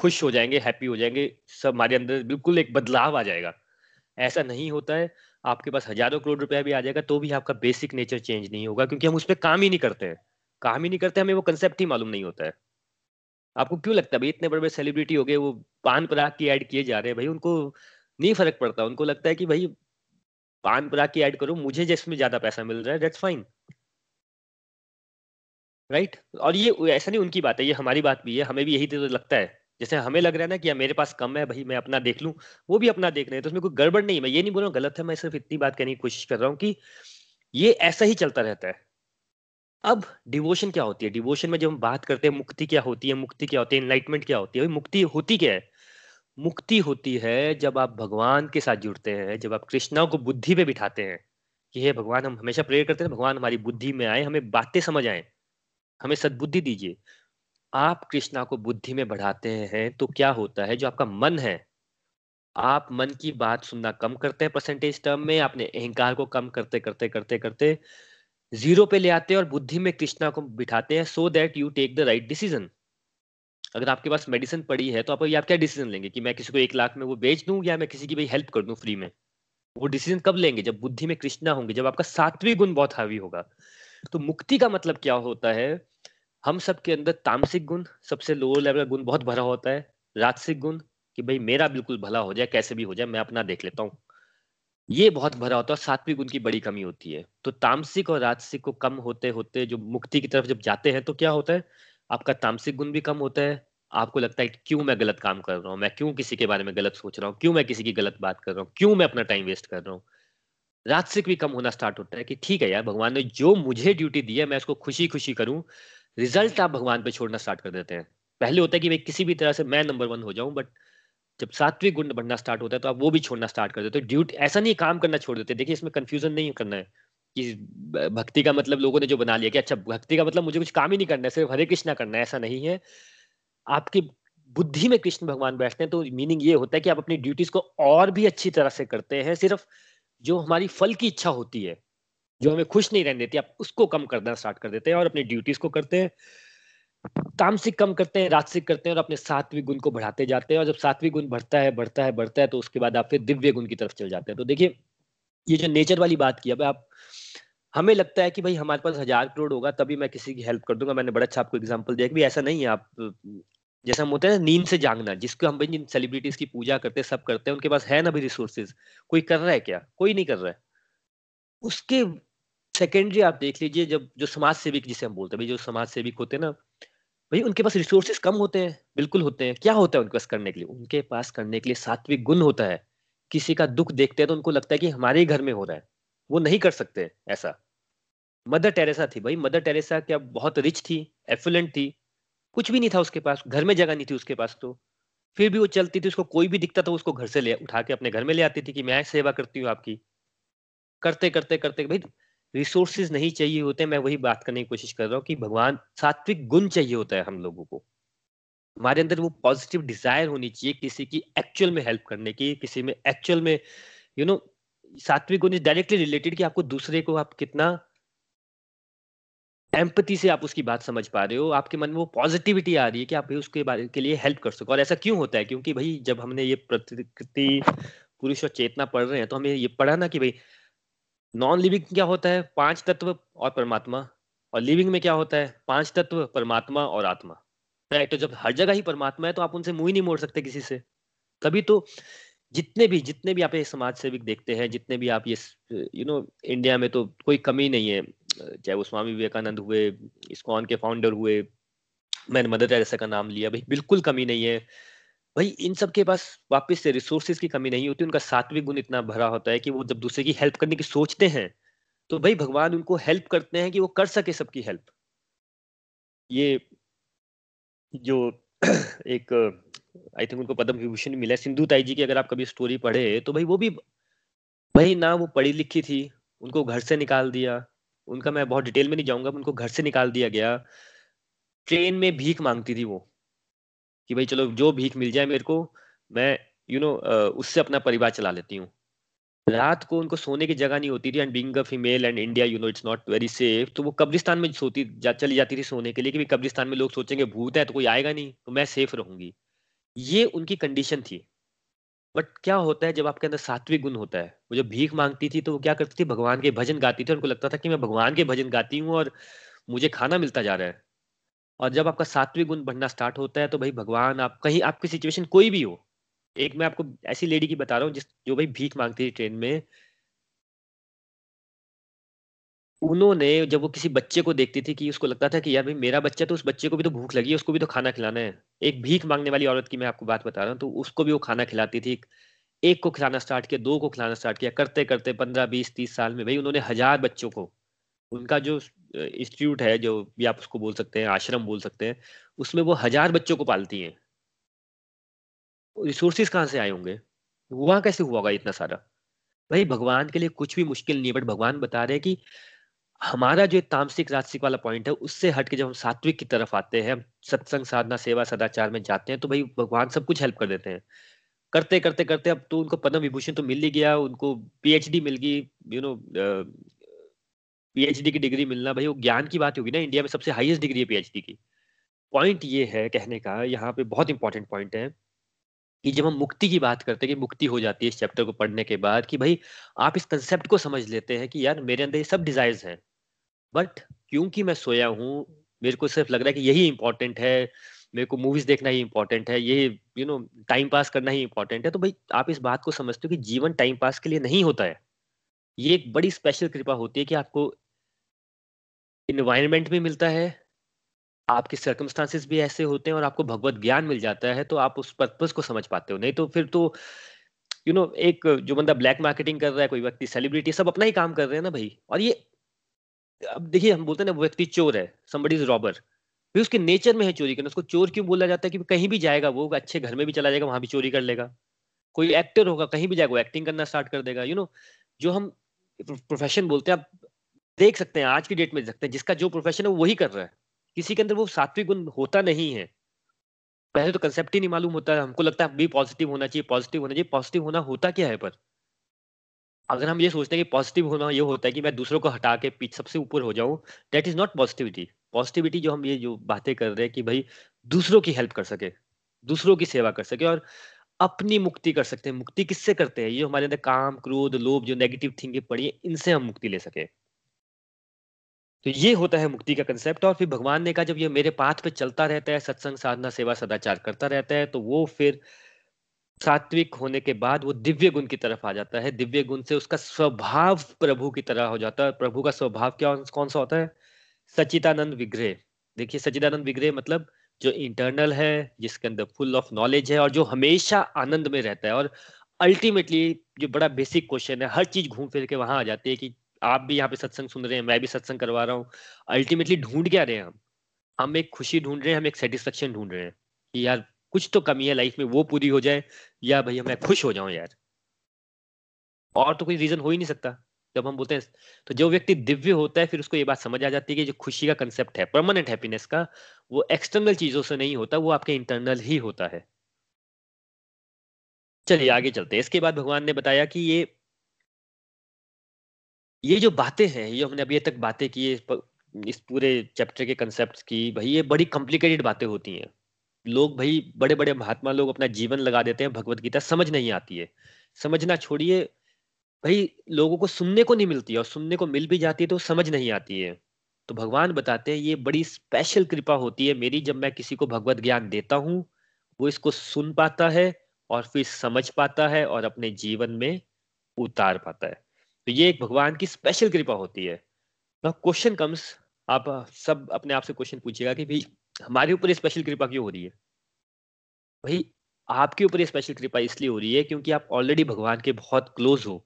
खुश हो जाएंगे, हैप्पी हो जाएंगे, सब हमारे अंदर बिल्कुल एक बदलाव आ जाएगा। ऐसा नहीं होता है। आपके पास हजारों करोड़ रुपया भी आ जाएगा तो भी आपका बेसिक नेचर चेंज नहीं होगा, क्योंकि हम उस पर काम ही नहीं करते हैं, काम ही नहीं करते, हमें वो कंसेप्ट ही मालूम नहीं होता है। आपको क्यों लगता है भाई इतने बड़े बड़े सेलिब्रिटी हो गए, वो पान पराग की ऐड किए जा रहे हैं भाई, उनको नहीं फर्क पड़ता, उनको लगता है कि भाई पान पराग की ऐड करो, मुझे जिसमें ज्यादा पैसा मिल रहा है दैट्स फाइन, राइट। और ये ऐसा नहीं उनकी बात है, ये हमारी बात भी है, हमें भी यही तो लगता है जैसे हमें लग रहा है ना कि मेरे पास कम है, भाई मैं अपना देख लूं, वो भी अपना देख रहे हैं, तो उसमें कोई गड़बड़ नहीं है। मैं ये नहीं बोल रहा हूँ गलत है, मैं सिर्फ इतनी बात कहने की कोशिश कर रहा हूँ कि ये ऐसा ही चलता रहता है। अब डिवोशन क्या होती है, डिवोशन में जब हम बात करते हैं मुक्ति क्या होती है, मुक्ति क्या होती है, एनलाइटमेंट क्या होती है, मुक्ति होती क्या है? मुक्ति होती है जब आप भगवान के साथ जुड़ते हैं, जब आप कृष्णा को बुद्धि पे बिठाते हैं कि हे भगवान, हम हमेशा प्रेयर करते हैं भगवान हमारी बुद्धि में आए, हमें बातें समझ आए, हमें सद्बुद्धि दीजिए। आप कृष्णा को बुद्धि में बढ़ाते हैं तो क्या होता है, जो आपका मन है, आप मन की बात सुनना कम करते हैं परसेंटेज टर्म में, आपने अहंकार को कम करते करते करते करते जीरो पे ले आते हैं और बुद्धि में कृष्णा को बिठाते हैं, so that you take the right decision. अगर आपके पास मेडिसिन पड़ी है तो आप आप क्या डिसीजन लेंगे कि मैं किसी को एक लाख में वो बेच दूं या मैं किसी की भाई हेल्प कर दूं फ्री में? वो डिसीजन कब लेंगे, जब बुद्धि में कृष्णा होंगे, जब आपका सात्विक गुण बहुत हावी होगा। तो मुक्ति का मतलब क्या होता है, हम सब के अंदर तामसिक गुण, सबसे लोअर लेवल का गुण बहुत भरा होता है, राजसिक गुण कि भाई मेरा बिल्कुल भला हो जाए, कैसे भी हो जाए मैं अपना देख लेता हूँ, ये बहुत भरा होता है, सात्विक गुण की बड़ी कमी होती है। तो तामसिक और राजसिक को कम होते होते जो मुक्ति की तरफ जब जाते हैं तो क्या होता है, आपका तामसिक गुण भी कम होता है, आपको लगता है क्यों मैं गलत काम कर रहा हूँ, मैं क्यों किसी के बारे में गलत सोच रहा हूँ, क्यों मैं किसी की गलत बात कर रहा हूँ, क्यों मैं अपना टाइम वेस्ट कर रहा हूँ। राजसिक भी कम होना स्टार्ट होता है कि ठीक है यार, भगवान ने जो मुझे ड्यूटी दी है मैं उसको खुशी खुशी करूँ, रिजल्ट आप भगवान पे छोड़ना स्टार्ट कर देते हैं। पहले होता है कि भाई किसी भी तरह से मैं नंबर वन हो जाऊं, बट जब सात्विक गुण बढ़ना स्टार्ट होता है तो आप वो भी छोड़ना स्टार्ट कर देते हो, ड्यूटी ऐसा नहीं काम करना छोड़ देते। देखिए इसमें कंफ्यूजन नहीं करना है कि भक्ति का मतलब लोगों ने जो बना लिया कि अच्छा भक्ति का मतलब मुझे कुछ काम ही नहीं करना है, सिर्फ हरे कृष्णा करना है, ऐसा नहीं है। आपकी बुद्धि में कृष्ण भगवान बैठते हैं तो मीनिंग ये होता है कि आप अपनी ड्यूटीज को और भी अच्छी तरह से करते हैं, सिर्फ जो हमारी फल की इच्छा होती है जो हमें खुश नहीं रहने देती आप उसको कम करना स्टार्ट कर देते हैं और अपनी ड्यूटीज को करते हैं, तामसिक कम करते हैं, राजसिक करते हैं और अपने सात्विक गुण को बढ़ाते जाते हैं। और जब सात्विक गुण बढ़ता है बढ़ता है बढ़ता है तो उसके बाद आप फिर दिव्य गुण की तरफ चल जाते हैं। तो देखिए ये जो नेचर वाली बात की, अब आप हमें लगता है कि भाई हमारे पास हजार करोड़ होगा तभी मैं किसी की हेल्प कर दूंगा, मैंने बड़ा अच्छा आपको एग्जाम्पल दिया कि ऐसा नहीं है। आप जैसा हम होते हैं नींद से जागना, जिसको हम जिन सेलिब्रिटीज की पूजा करते हैं सब करते हैं, उनके पास है ना भी रिसोर्सेज, कोई कर रहा है क्या? कोई नहीं कर रहा है। उसके सेकेंडरी आप देख लीजिए जब जो समाज सेविक जिसे हम बोलते हैं, भाई जो समाज सेविक होते हैं ना भाई, उनके पास रिसोर्सेज कम होते हैं, बिल्कुल होते हैं। क्या होता है उनके पास करने के लिए? उनके पास करने के लिए सात्विक गुण होता है। किसी का दुख देखते हैं तो उनको लगता है कि हमारे ही घर में हो रहा है, वो नहीं कर सकते ऐसा। मदर टेरेसा थी भाई, मदर टेरेसा क्या बहुत रिच थी, एफ्लुएंट थी, कुछ भी नहीं था उसके पास, घर में जगह नहीं थी उसके पास, तो फिर भी वो चलती थी, उसको कोई भी दिखता था उसको घर से ले उठा के अपने घर में ले आती थी कि मैं सेवा करती हूँ आपकी। करते करते करते भाई रिसोर्सेज नहीं चाहिए होते। मैं वही बात करने की कोशिश कर रहा हूँ कि भगवान सात्विक गुण चाहिए होता है हम लोगों को, हमारे अंदर वो पॉजिटिव डिजायर होनी चाहिए किसी की एक्चुअल में हेल्प करने की, किसी में एक्चुअल में यू नो सात्विक गुण इज डायरेक्टली रिलेटेड कि आपको दूसरे को आप कितना एम्पैथी से आप उसकी बात समझ पा रहे हो, आपके मन में वो पॉजिटिविटी आ रही है कि आप भी उसके बारे के लिए हेल्प कर सको। और ऐसा क्यों होता है? क्योंकि भाई जब हमने ये प्रकृति पुरुष और चेतना पढ़ रहे हैं तो हमें ये पढ़ा ना कि भाई नॉन लिविंग क्या होता है, पांच तत्व और परमात्मा, और लिविंग में क्या होता है, पांच तत्व, परमात्मा और आत्मा, राइट। तो जब हर जगह ही परमात्मा है तो आप उनसे मुंह ही नहीं मोड़ सकते किसी से। तभी तो जितने भी जितने भी आप ये समाज सेविक देखते हैं, जितने भी आप ये यू नो इंडिया में तो कोई कमी नहीं है, चाहे वो स्वामी विवेकानंद हुए, इस्कॉन के फाउंडर हुए, मैंने मदर टेरेसा का नाम लिया, भाई बिल्कुल कमी नहीं है भाई इन सब के पास। वापस से रिसोर्सेज की कमी नहीं होती, उनका सात्विक गुण इतना भरा होता है कि वो जब दूसरे की हेल्प करने की सोचते हैं तो भाई भगवान उनको हेल्प करते हैं कि वो कर सके सबकी हेल्प। ये जो एक आई थिंक उनको पद्म विभूषण मिला है सिंधुताई जी की, अगर आप कभी स्टोरी पढ़े तो भाई वो भी भाई ना वो पढ़ी लिखी थी, उनको घर से निकाल दिया, उनका मैं बहुत डिटेल में नहीं जाऊंगा, उनको घर से निकाल दिया गया। ट्रेन में भीख मांगती थी वो कि भाई चलो जो भीख मिल जाए मेरे को, मैं यू नो उससे अपना परिवार चला लेती हूँ। रात को उनको सोने की जगह नहीं होती थी, and being a female and India you know it's not very safe, तो वो कब्रिस्तान में सोती जा, चली जाती थी सोने के लिए कि कब्रिस्तान में लोग सोचेंगे भूत है तो कोई आएगा नहीं तो मैं सेफ रहूंगी। ये उनकी कंडीशन थी। बट क्या होता है जब आपके अंदर सात्विक गुण होता है, वो जब भीख मांगती थी तो वो क्या करती थी, भगवान के भजन गाती थी, उनको लगता था कि मैं भगवान के भजन गाती हूँ और मुझे खाना मिलता जा रहा है। और जब आपका सात्विक गुण बढ़ना स्टार्ट होता है तो भाई भगवान आप कहीं आपकी सिचुएशन कोई भी हो, एक मैं आपको ऐसी लेडी की बता रहा हूँ जिस जो भाई भीख मांगती थी ट्रेन में, उन्होंने जब वो किसी बच्चे को देखती थी कि उसको लगता था कि यार भाई मेरा बच्चा, तो उस बच्चे को भी तो भूख लगी है, उसको भी तो खाना खिलाना है। एक भीख मांगने वाली औरत की मैं आपको बात बता रहा हूँ, तो उसको भी वो खाना खिलाती थी। एक को खिलाना स्टार्ट किया, दो को खिलाना स्टार्ट किया, करते करते पंद्रह बीस तीस साल में भाई उन्होंने हजार बच्चों को, उनका जो इंस्टीट्यूट है, जो भी आप उसको बोल सकते हैं, आश्रम बोल सकते हैं, उसमें वो हजार बच्चों को पालती हैं। रिसोर्सेज कहाँ से आए होंगे, वहाँ कैसे हुआ होगा इतना सारा? भाई भगवान के लिए कुछ भी मुश्किल नहीं है। बट भगवान बता रहे हैं कि हमारा जो तामसिक राजसिक वाला पॉइंट है, उससे हट के जब हम सात्विक की तरफ आते हैं, सत्संग साधना सेवा सदाचार में जाते हैं, तो भाई भगवान सब कुछ हेल्प कर देते हैं। करते करते करते अब तो उनको पद्म विभूषण तो मिल ही गया, उनको पीएचडी मिल गई, यू नो पीएचडी की डिग्री मिलना, भाई वो ज्ञान की बात होगी ना। इंडिया में सबसे हाईएस्ट डिग्री है पीएचडी की। पॉइंट ये है कहने का, यहाँ पे बहुत इंपॉर्टेंट पॉइंट है कि जब हम मुक्ति की बात करते हैं कि मुक्ति हो जाती है इस चैप्टर को पढ़ने के बाद, कि भाई आप इस कंसेप्ट को समझ लेते हैं कि यार मेरे अंदर ये सब डिजायर्स हैं, बट क्योंकि मैं सोया हूँ, मेरे को सिर्फ लग रहा है कि यही इंपॉर्टेंट है, मेरे को मूवीज देखना ही इंपॉर्टेंट है, ये यू नो टाइम पास करना ही इंपॉर्टेंट है। तो भाई आप इस बात को समझते हो कि जीवन टाइम पास के लिए नहीं होता है। ये एक बड़ी स्पेशल कृपा होती है कि आपको इन्वायरमेंट भी मिलता है, आपके सर्कमस्टांसेस भी ऐसे होते हैं, और आपको भगवत ज्ञान मिल जाता है, तो आप उस पर्पस को समझ पाते हो। नहीं तो फिर तो यू you नो know, एक जो बंदा ब्लैक मार्केटिंग कर रहा है, कोई व्यक्ति सेलिब्रिटी, सब अपना ही काम कर रहे हैं ना भाई। और ये अब देखिए, हम बोलते हैं ना व्यक्ति चोर है, समबडी इज रॉबर, फिर उसके नेचर में है चोरी करना। उसको चोर क्यों बोला जाता है? कि कहीं भी जाएगा वो, अच्छे घर में भी चला जाएगा, वहां भी चोरी कर लेगा। कोई एक्टर होगा, कहीं भी जाएगा वो एक्टिंग करना स्टार्ट कर देगा। यू नो जो हम प्रोफेशन बोलते हैं, आप देख सकते हैं आज की डेट में देख सकते हैं, जिसका जो प्रोफेशन है वो वही कर रहा है। किसी के अंदर वो सात्विक गुण होता नहीं है। पहले तो कंसेप्ट ही नहीं मालूम होता है, हमको लगता है बी पॉजिटिव होना चाहिए, पॉजिटिव होना चाहिए। पॉजिटिव होना होता क्या है? पर अगर हम ये सोचते हैं कि पॉजिटिव होना ये होता है कि मैं दूसरों को हटा के पीछे सबसे ऊपर हो जाऊं, that is not positivity. Positivity जो हम ये जो बातें कर रहे हैं कि भाई दूसरों की हेल्प कर सके, दूसरों की सेवा कर सके, और अपनी मुक्ति कर सकते हैं। मुक्ति किससे करते हैं? ये जो हमारे अंदर काम क्रोध लोभ जो नेगेटिव थिंकिंग पड़ी है, इनसे हम मुक्ति ले सके। तो ये होता है मुक्ति का कंसेप्ट। और फिर भगवान ने कहा जब ये मेरे पाथ पे चलता रहता है, सत्संग साधना सेवा सदाचार करता रहता है, तो वो फिर सात्विक होने के बाद वो दिव्य गुण की तरफ आ जाता है। दिव्य गुण से उसका स्वभाव प्रभु की तरह हो जाता है। प्रभु का स्वभाव क्या कौन सा होता है? सच्चिदानंद विग्रह। देखिए सच्चिदानंद विग्रह मतलब जो इंटरनल है, जिसके अंदर फुल ऑफ नॉलेज है, और जो हमेशा आनंद में रहता है। और अल्टीमेटली जो बड़ा बेसिक क्वेश्चन है, हर चीज घूम फिर के वहां आ जाती है कि आप भी यहाँ पे सत्संग सुन रहे हैं, मैं भी सत्संग करवा रहा हूँ, अल्टीमेटली ढूंढ क्या रहे हैं हम? हम एक खुशी ढूंढ रहे हैं, हम एक सेटिस्फेक्शन ढूंढ रहे हैं कि यार कुछ तो कमी है लाइफ में, वो पूरी हो जाए, या भैया मैं खुश हो जाऊं यार। और तो कोई रीजन हो ही नहीं सकता जब हम बोलते हैं। तो जो व्यक्ति दिव्य होता है, फिर उसको ये बात समझ आ जाती है कि जो खुशी का कंसेप्ट है परमानेंट हैप्पीनेस का, वो एक्सटर्नल चीजों से नहीं होता, वो आपके इंटरनल ही होता है। चलिए आगे चलते हैं। इसके बाद भगवान ने बताया कि ये ये जो बातें हैं, ये हमने अभी तक बातें की इस पूरे चैप्टर के कंसेप्ट की, भाई ये बड़ी कॉम्प्लिकेटेड बातें होती हैं। लोग भाई बड़े बड़े महात्मा लोग अपना जीवन लगा देते हैं, भगवत गीता समझ नहीं आती है। समझना छोड़िए भाई, लोगों को सुनने को नहीं मिलती है, और सुनने को मिल भी जाती है तो समझ नहीं आती है। तो भगवान बताते हैं ये बड़ी स्पेशल कृपा होती है मेरी जब मैं किसी को भगवत ज्ञान देता हूँ, वो इसको सुन पाता है और फिर समझ पाता है और अपने जीवन में उतार पाता है। तो ये एक भगवान की स्पेशल कृपा होती है। नाउ क्वेश्चन कम्स, आप सब अपने आप से क्वेश्चन पूछिएगा कि भाई हमारे ऊपर स्पेशल कृपा क्यों हो रही है? भाई आपके ऊपर स्पेशल कृपा इसलिए हो रही है क्योंकि आप ऑलरेडी भगवान के बहुत क्लोज हो,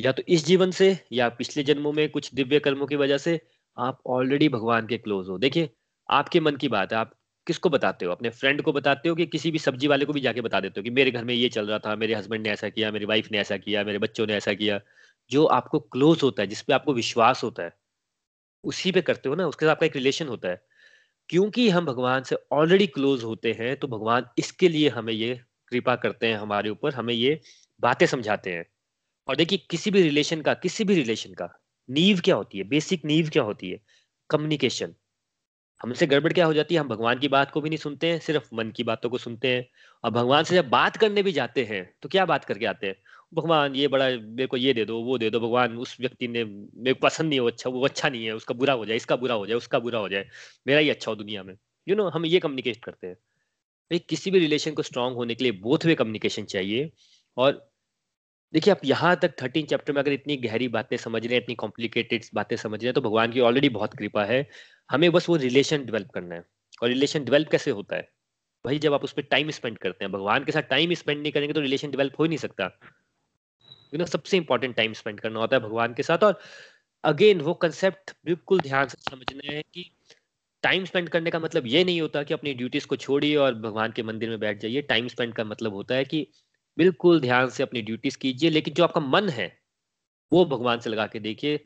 या तो इस जीवन से या पिछले जन्मों में कुछ दिव्य कर्मों की वजह से आप ऑलरेडी भगवान के क्लोज हो। देखिए आपके मन की बात है, आप किसको बताते हो? अपने फ्रेंड को बताते हो कि किसी भी सब्जी वाले को भी जाके बता देते हो कि मेरे घर में ये चल रहा था, मेरे हस्बैंड ने ऐसा किया, मेरी वाइफ ने ऐसा किया, मेरे बच्चों ने ऐसा किया। जो आपको क्लोज होता है, जिस पे आपको विश्वास होता है, उसी पे करते हो ना, उसके साथ आपका एक रिलेशन होता है। क्योंकि हम भगवान से ऑलरेडी क्लोज होते हैं, तो भगवान इसके लिए हमें ये कृपा करते हैं हमारे ऊपर, हमें ये बातें समझाते हैं। और देखिए किसी भी रिलेशन का किसी भी रिलेशन का नींव क्या होती है, बेसिक नींव क्या होती है? कम्युनिकेशन। हमसे गड़बड़ क्या हो जाती है? हम भगवान की बात को भी नहीं सुनते हैं, सिर्फ मन की बातों को सुनते हैं। और भगवान से जब बात करने भी जाते हैं तो क्या बात करके आते हैं? भगवान ये बड़ा मेरे को ये दे दो, वो दे दो, भगवान उस व्यक्ति ने मेरे को पसंद नहीं हो, अच्छा वो अच्छा नहीं है, उसका बुरा हो जाए, इसका बुरा हो जाए, उसका बुरा हो जाए, मेरा ही अच्छा हो दुनिया में। यू नो हम ये कम्युनिकेट करते हैं। भाई किसी भी रिलेशन को स्ट्रांग होने के लिए बोथ वे कम्युनिकेशन चाहिए। और देखिए, आप यहाँ तक थर्टीन चैप्टर में अगर इतनी गहरी बातें समझ रहे हैं, इतनी कॉम्प्लिकेटेड बातें समझ रहे हैं, तो भगवान की ऑलरेडी बहुत कृपा है। हमें बस वो रिलेशन डेवलप करना है। और रिलेशन डेवलप कैसे होता है भाई? जब आप उस पर टाइम स्पेंड करते हैं। भगवान के साथ टाइम स्पेंड नहीं करेंगे तो रिलेशन डेवलप हो ही नहीं सकता। यू नो, सबसे इंपॉर्टेंट टाइम स्पेंड करना होता है भगवान के साथ। और अगेन वो कंसेप्ट बिल्कुल ध्यान से समझना है कि टाइम स्पेंड करने का मतलब ये नहीं होता कि अपनी ड्यूटीज को छोड़िए और भगवान के मंदिर में बैठ जाइए। टाइम स्पेंड का मतलब होता है कि बिल्कुल ध्यान से अपनी ड्यूटीज कीजिए, लेकिन जो आपका मन है वो भगवान से लगा के देखिए।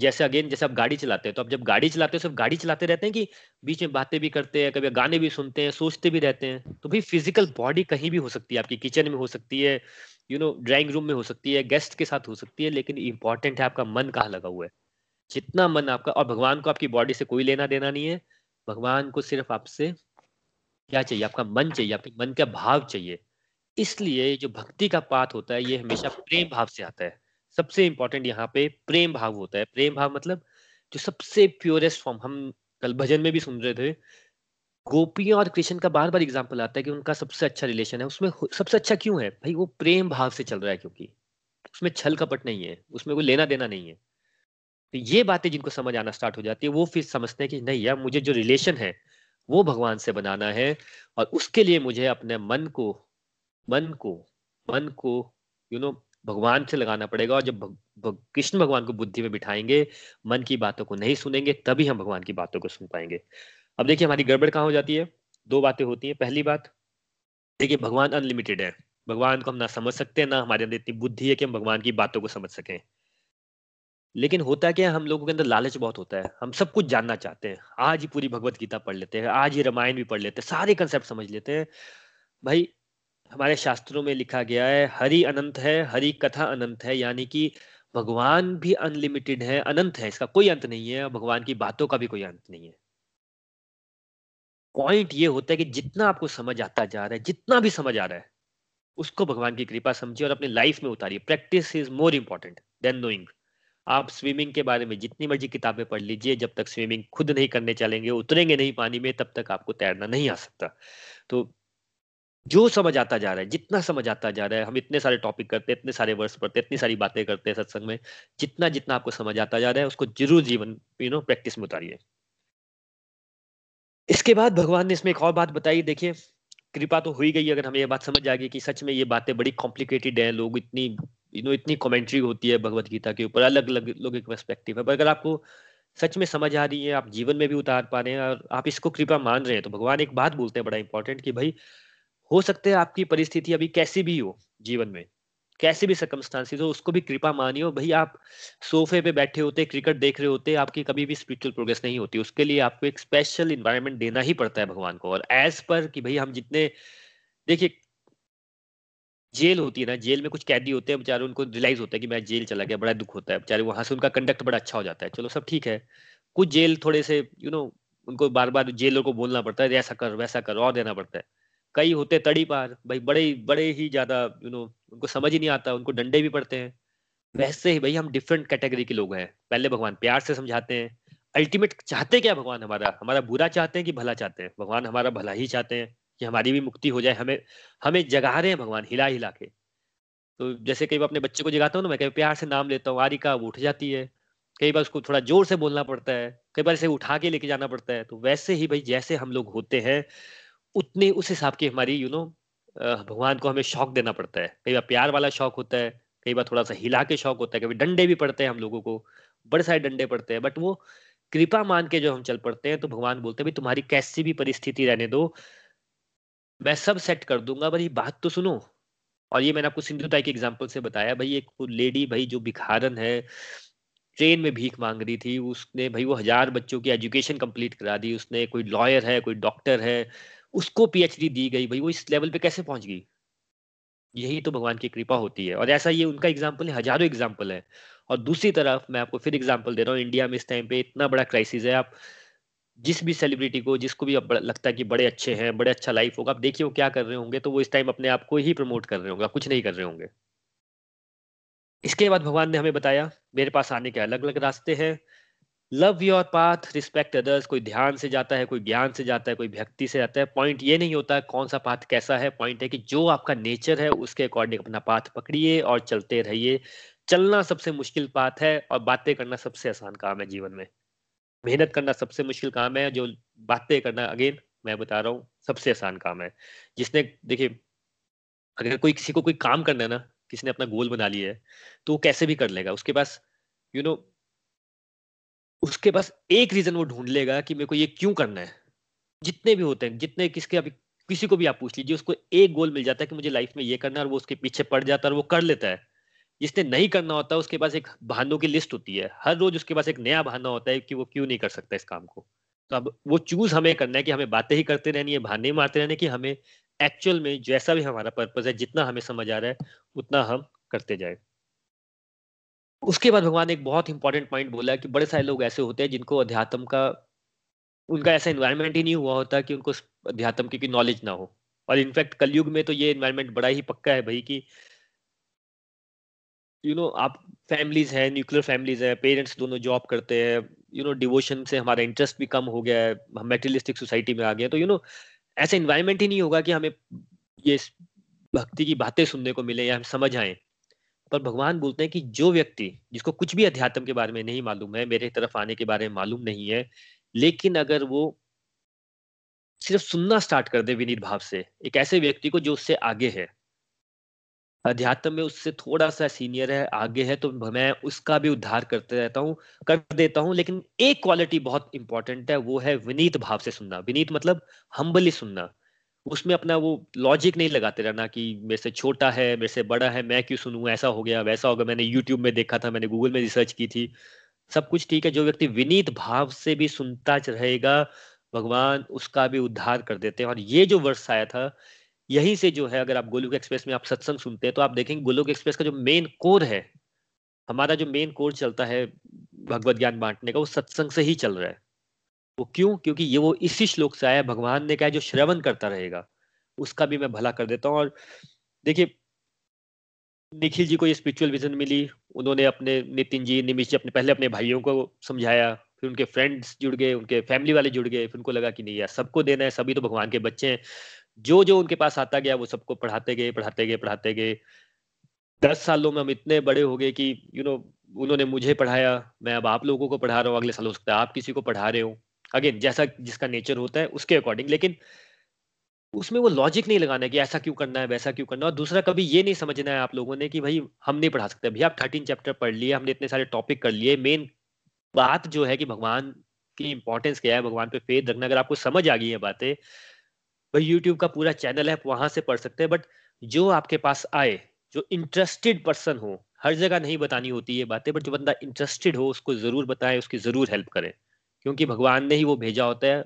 जैसे अगेन, जैसे आप गाड़ी चलाते हैं, तो आप जब गाड़ी चलाते हो सिर्फ गाड़ी चलाते रहते हैं कि बीच में बातें भी करते हैं, कभी गाने भी सुनते हैं, सोचते भी रहते हैं? तो भाई फिजिकल बॉडी कहीं भी हो सकती है, आपकी किचन में हो सकती है, यू नो ड्राइंग रूम में हो सकती है, गेस्ट के साथ हो सकती है, लेकिन इंपॉर्टेंट है आपका मन कहाँ लगा हुआ है। जितना मन आपका, और भगवान को आपकी बॉडी से कोई लेना देना नहीं है। भगवान को सिर्फ आपसे क्या चाहिए? आपका मन चाहिए, आपके मन का भाव चाहिए। इसलिए जो भक्ति का पाठ होता है ये हमेशा प्रेम भाव से आता है। सबसे इंपॉर्टेंट यहाँ पे प्रेम भाव होता है। प्रेम भाव मतलब जो सबसे प्योरेस्ट फॉर्म। हम कल भजन में भी सुन रहे थे, गोपियां और कृष्ण का बार बार एग्जाम्पल आता है कि उनका सबसे अच्छा रिलेशन है। उसमें सबसे अच्छा क्यों है भाई? वो प्रेम भाव से चल रहा है, क्योंकि उसमें छल कपट नहीं है, उसमें कोई लेना देना नहीं है। तो ये बातें जिनको समझ आना स्टार्ट हो जाती है, वो फिर समझते हैं कि नहीं यार, मुझे जो रिलेशन है वो भगवान से बनाना है, और उसके लिए मुझे अपने मन को मन को मन को यू नो भगवान से लगाना पड़ेगा। और जब कृष्ण भगवान को बुद्धि में बिठाएंगे, मन की बातों को नहीं सुनेंगे, तभी हम भगवान की बातों को सुन पाएंगे। अब देखिए हमारी गड़बड़ कहाँ हो जाती है। दो बातें होती हैं। पहली बात, देखिए भगवान अनलिमिटेड है। भगवान को हम ना समझ सकते, ना हमारे अंदर इतनी बुद्धि है कि हम भगवान की बातों को समझ सकें। लेकिन होता क्या है, हम लोगों के अंदर लालच बहुत होता है। हम सब कुछ जानना चाहते हैं। आज ही पूरी भगवत गीता पढ़ लेते हैं, आज ही रामायण भी पढ़ लेते हैं, सारे कंसेप्ट समझ लेते हैं। भाई हमारे शास्त्रों में लिखा गया है, हरि अनंत है, हरि कथा अनंत है, यानी कि भगवान भी अनलिमिटेड है, अनंत है, इसका कोई अंत नहीं है। भगवान की बातों का भी कोई अंत नहीं है। पॉइंट ये होता है कि जितना आपको समझ आता जा रहा है, जितना भी समझ आ रहा है, उसको भगवान की कृपा समझिए और अपने लाइफ में उतारिए। Practice is more important than knowing. आप स्विमिंग के बारे में जितनी मर्जी किताबें पढ़ लीजिए, जब तक स्विमिंग खुद नहीं करने चलेंगे, उतरेंगे नहीं पानी में, तब तक आपको तैरना नहीं आ सकता। तो जो समझ आता जा रहा है, जितना समझ आता जा रहा है, हम इतने सारे टॉपिक करते हैं, इतने सारे वर्स पढ़ते हैं, इतनी सारी बातें करते हैं सत्संग में, जितना जितना आपको समझ आता जा रहा है उसको जरूर जीवन यू नो प्रैक्टिस में उतारिए। इसके बाद भगवान ने इसमें एक और बात बताई। देखिए कृपा तो हो ही गई, अगर हमें ये बात समझ आ गई कि सच में ये बातें बड़ी कॉम्प्लिकेटेड हैं, लोग इतनी यू नो इतनी कॉमेंट्री होती है भगवत गीता के ऊपर, अलग अलग लोगों के पर्सपेक्टिव है, पर अगर आपको सच में समझ आ रही है, आप जीवन में भी उतार पा रहे हैं और आप इसको कृपा मान रहे हैं, तो भगवान एक बात बोलते हैं बड़ा इंपॉर्टेंट कि भाई हो सकता है आपकी परिस्थिति अभी कैसी भी हो, जीवन में कैसी भी सर्कमस्टांसेस हो, उसको भी कृपा मानिए। भाई आप सोफे पे बैठे होते, क्रिकेट देख रहे होते, आपकी कभी भी स्पिरिचुअल प्रोग्रेस नहीं होती। उसके लिए आपको एक स्पेशल इन्वायरमेंट देना ही पड़ता है भगवान को। और एज पर कि भाई हम जितने, देखिए जेल होती है ना, जेल में कुछ कैदी होते हैं बेचारे, उनको रियलाइज होता है कि मैं जेल चला गया, बड़ा दुख होता है बेचारे, वहां से उनका कंडक्ट बड़ा अच्छा हो जाता है, चलो सब ठीक है। कुछ जेल थोड़े से यू नो उनको बार बार जेलों को बोलना पड़ता है ऐसा कर वैसा कर और देना पड़ता है। कई होते तड़ी पार, भाई बड़े बड़े ही ज्यादा यू नो उनको समझ ही नहीं आता, उनको डंडे भी पड़ते हैं। वैसे ही भाई हम डिफरेंट कैटेगरी के लोग हैं। पहले भगवान प्यार से समझाते हैं। अल्टीमेट चाहते क्या भगवान? हमारा हमारा बुरा चाहते हैं कि भला चाहते हैं? भगवान हमारा भला ही चाहते हैं कि हमारी भी मुक्ति हो जाए। हमें हमें जगा रहे हैं भगवान हिला हिला के। तो जैसे कई बार अपने बच्चे को जगाता हूँ ना मैं, कई प्यार से नाम लेता हूँ आरिका, वो उठ जाती है। कई बार उसको थोड़ा जोर से बोलना पड़ता है, कई बार इसे उठा के लेके जाना पड़ता है। तो वैसे ही भाई जैसे हम लोग होते हैं उतने उस हिसाब की हमारी यू नो भगवान को हमें शौक देना पड़ता है। कई बार प्यार वाला शौक होता है, कई बार थोड़ा सा हिला के शौक होता है, कभी डंडे भी पड़ते हैं हम लोगों को, बड़े सारे डंडे पड़ते हैं। बट वो कृपा मान के जो हम चल पड़ते हैं, तो भगवान बोलते हैं भाई तुम्हारी कैसी भी परिस्थिति रहने दो, मैं सब सेट कर दूंगा, पर ये बात तो सुनो। और ये मैंने आपको सिंधुताई के एग्जाम्पल से बताया। भाई एक लेडी भाई जो भिखारन है, ट्रेन में भीख मांग रही थी, उसने भाई वो हजार बच्चों की एजुकेशन कंप्लीट करा दी उसने। कोई लॉयर है, कोई डॉक्टर है, उसको पीएचडी दी गई। भाई वो इस लेवल पे कैसे पहुंच गई? यही तो भगवान की कृपा होती है। और ऐसा ये उनका एग्जाम्पल है, हजारों एग्जाम्पल है। और दूसरी तरफ मैं आपको फिर एग्जाम्पल दे रहा हूँ, इंडिया में इस टाइम पे इतना बड़ा क्राइसिस है। आप जिस भी सेलिब्रिटी को, जिसको भी आप लगता है कि बड़े अच्छे हैं, बड़े अच्छा लाइफ होगा, आप देखिए वो क्या कर रहे होंगे, तो वो इस टाइम अपने आप को ही प्रमोट कर रहे होंगे, कुछ नहीं कर रहे होंगे। इसके बाद भगवान ने हमें बताया मेरे पास आने के अलग अलग रास्ते हैं। Love your path, respect others. कोई ध्यान से जाता है, कोई ज्ञान से जाता है, कोई भक्ति से जाता है। पॉइंट ये नहीं होता कौन सा पाथ कैसा है, पॉइंट है कि जो आपका नेचर है उसके अकॉर्डिंग अपना पाथ पकड़िए और चलते रहिए। चलना सबसे मुश्किल पाथ है और बातें करना सबसे आसान काम है। जीवन में मेहनत करना सबसे मुश्किल काम है, जो बातें करना अगेन मैं बता रहा हूँ सबसे आसान काम है। जिसने देखिए अगर कोई किसी को कोई काम करना है ना, किसी ने अपना गोल बना लिया है तो वो कैसे भी कर लेगा। उसके पास यू नो उसके पास एक रीजन वो ढूंढ लेगा कि मेरे को ये क्यों करना है। जितने भी होते हैं, जितने किसके अभी किसी को भी आप पूछ लीजिए, उसको एक गोल मिल जाता है कि मुझे लाइफ में ये करना है और वो उसके पीछे पड़ जाता है और वो कर लेता है। जिसने नहीं करना होता है उसके पास एक बहानों की लिस्ट होती है, हर रोज उसके पास एक नया बहाना होता है कि वो क्यों नहीं कर सकता इस काम को। तो अब वो चूज हमें करना है कि हमें बातें ही करते रहनी है, बहाने मारते रहने, कि हमें एक्चुअल में जैसा भी हमारा पर्पस है, जितना हमें समझ आ रहा है उतना हम करते जाए। उसके बाद भगवान ने एक बहुत इंपॉर्टेंट पॉइंट बोला कि बड़े सारे लोग ऐसे होते हैं जिनको अध्यात्म का उनका ऐसा एनवायरनमेंट ही नहीं हुआ होता कि उनको अध्यात्म की नॉलेज ना हो। और इनफैक्ट कलयुग में तो ये एनवायरनमेंट बड़ा ही पक्का है भाई कि यू नो आप फैमिलीज हैं, न्यूक्लियर फैमिलीज हैं, पेरेंट्स दोनों जॉब करते हैं, यू नो डिवोशन से हमारा इंटरेस्ट भी कम हो गया है, हम मेटेरियलिस्टिक सोसाइटी में आ गए। तो यू नो ऐसा एनवायरनमेंट ही नहीं होगा कि हमें ये भक्ति की बातें सुनने को मिले या हम समझ आए। पर भगवान बोलते हैं कि जो व्यक्ति जिसको कुछ भी अध्यात्म के बारे में नहीं मालूम है, मेरे तरफ आने के बारे में मालूम नहीं है, लेकिन अगर वो सिर्फ सुनना स्टार्ट कर दे विनीत भाव से एक ऐसे व्यक्ति को जो उससे आगे है, अध्यात्म में उससे थोड़ा सा सीनियर है, आगे है, तो मैं उसका भी उद्धार करते रहता हूँ कर देता हूँ। लेकिन एक क्वालिटी बहुत इंपॉर्टेंट है, वो है विनीत भाव से सुनना। विनीत मतलब हम्बली सुनना, उसमें अपना वो लॉजिक नहीं लगाते रहना कि मेरे से छोटा है, मेरे से बड़ा है, मैं क्यों सुनूं, ऐसा हो गया वैसा हो गया, मैंने यूट्यूब में देखा था, मैंने गूगल में रिसर्च की थी, सब कुछ ठीक है। जो व्यक्ति विनीत भाव से भी सुनता रहेगा भगवान उसका भी उद्धार कर देते हैं। और ये जो वर्ष आया था यहीं से जो है, अगर आप गोलोक एक्सप्रेस में आप सत्संग सुनते हैं तो आप देखेंगे गोलोक एक्सप्रेस का जो मेन कोर है, हमारा जो मेन कोर चलता है भगवत ज्ञान बांटने का, वो सत्संग से ही चल रहा है। वो क्यों? क्योंकि ये वो इसी श्लोक से आया। भगवान ने कहा जो श्रवण करता रहेगा उसका भी मैं भला कर देता हूँ। और देखिए निखिल जी को ये स्पिरिचुअल विजन मिली, उन्होंने अपने नितिन जी, निमिष जी, अपने पहले अपने भाइयों को समझाया, फिर उनके फ्रेंड्स जुड़ गए, उनके फैमिली वाले जुड़ गए, फिर उनको लगा कि नहीं यार सबको देना है, सभी तो भगवान के बच्चे हैं। जो जो उनके पास आता गया वो सबको पढ़ाते गए पढ़ाते गए पढ़ाते गए। दस सालों में हम इतने बड़े हो गए कि यू नो उन्होंने मुझे पढ़ाया, मैं अब आप लोगों को पढ़ा रहा हूँ, अगले साल हो सकता है आप किसी को पढ़ा रहे हो, अगेन जैसा जिसका नेचर होता है उसके अकॉर्डिंग। लेकिन उसमें वो लॉजिक नहीं लगाना है कि ऐसा क्यों करना है वैसा क्यों करना है। और दूसरा कभी ये नहीं समझना है आप लोगों ने कि भाई हम नहीं पढ़ा सकते, भैया आप थर्टीन चैप्टर पढ़ लिए, हमने इतने सारे टॉपिक कर लिए। मेन बात जो है कि भगवान की इंपॉर्टेंस क्या है, भगवान पे फेथ रखना। अगर आपको समझ आ गई है बातें, भाई यूट्यूब का पूरा चैनल है, आप वहां से पढ़ सकते हैं। बट जो आपके पास आए, जो इंटरेस्टेड पर्सन हो, हर जगह नहीं बतानी होती ये बातें, बट जो बंदा इंटरेस्टेड हो उसको जरूर बताएं, उसकी जरूर हेल्प करें, क्योंकि भगवान ने ही वो भेजा होता है।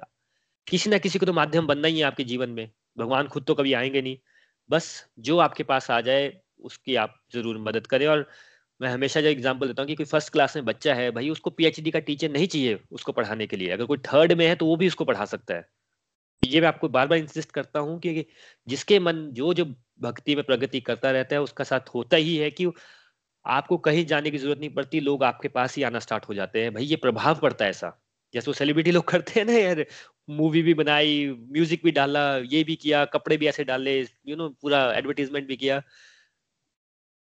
किसी ना किसी को तो माध्यम बनना ही है आपके जीवन में, भगवान खुद तो कभी आएंगे नहीं। बस जो आपके पास आ जाए उसकी आप जरूर मदद करें। और मैं हमेशा जो एग्जांपल देता हूँ कि कोई फर्स्ट क्लास में बच्चा है, भाई उसको पीएचडी का टीचर नहीं चाहिए उसको पढ़ाने के लिए। अगर कोई थर्ड में है तो वो भी उसको पढ़ा सकता है। ये मैं आपको बार बार इंसिस्ट करता हूँ कि जिसके मन जो जो भक्ति में प्रगति करता रहता है उसका साथ होता ही है कि आपको कहीं जाने की जरूरत नहीं पड़ती, लोग आपके पास ही आना स्टार्ट हो जाते हैं। भाई ये प्रभाव पड़ता है ऐसा, जैसे वो सेलिब्रिटी लोग करते हैं ना यार, मूवी भी बनाई, म्यूजिक भी डाला, ये भी किया, कपड़े भी ऐसे डाले, यू नो पूरा एडवर्टीजमेंट भी किया।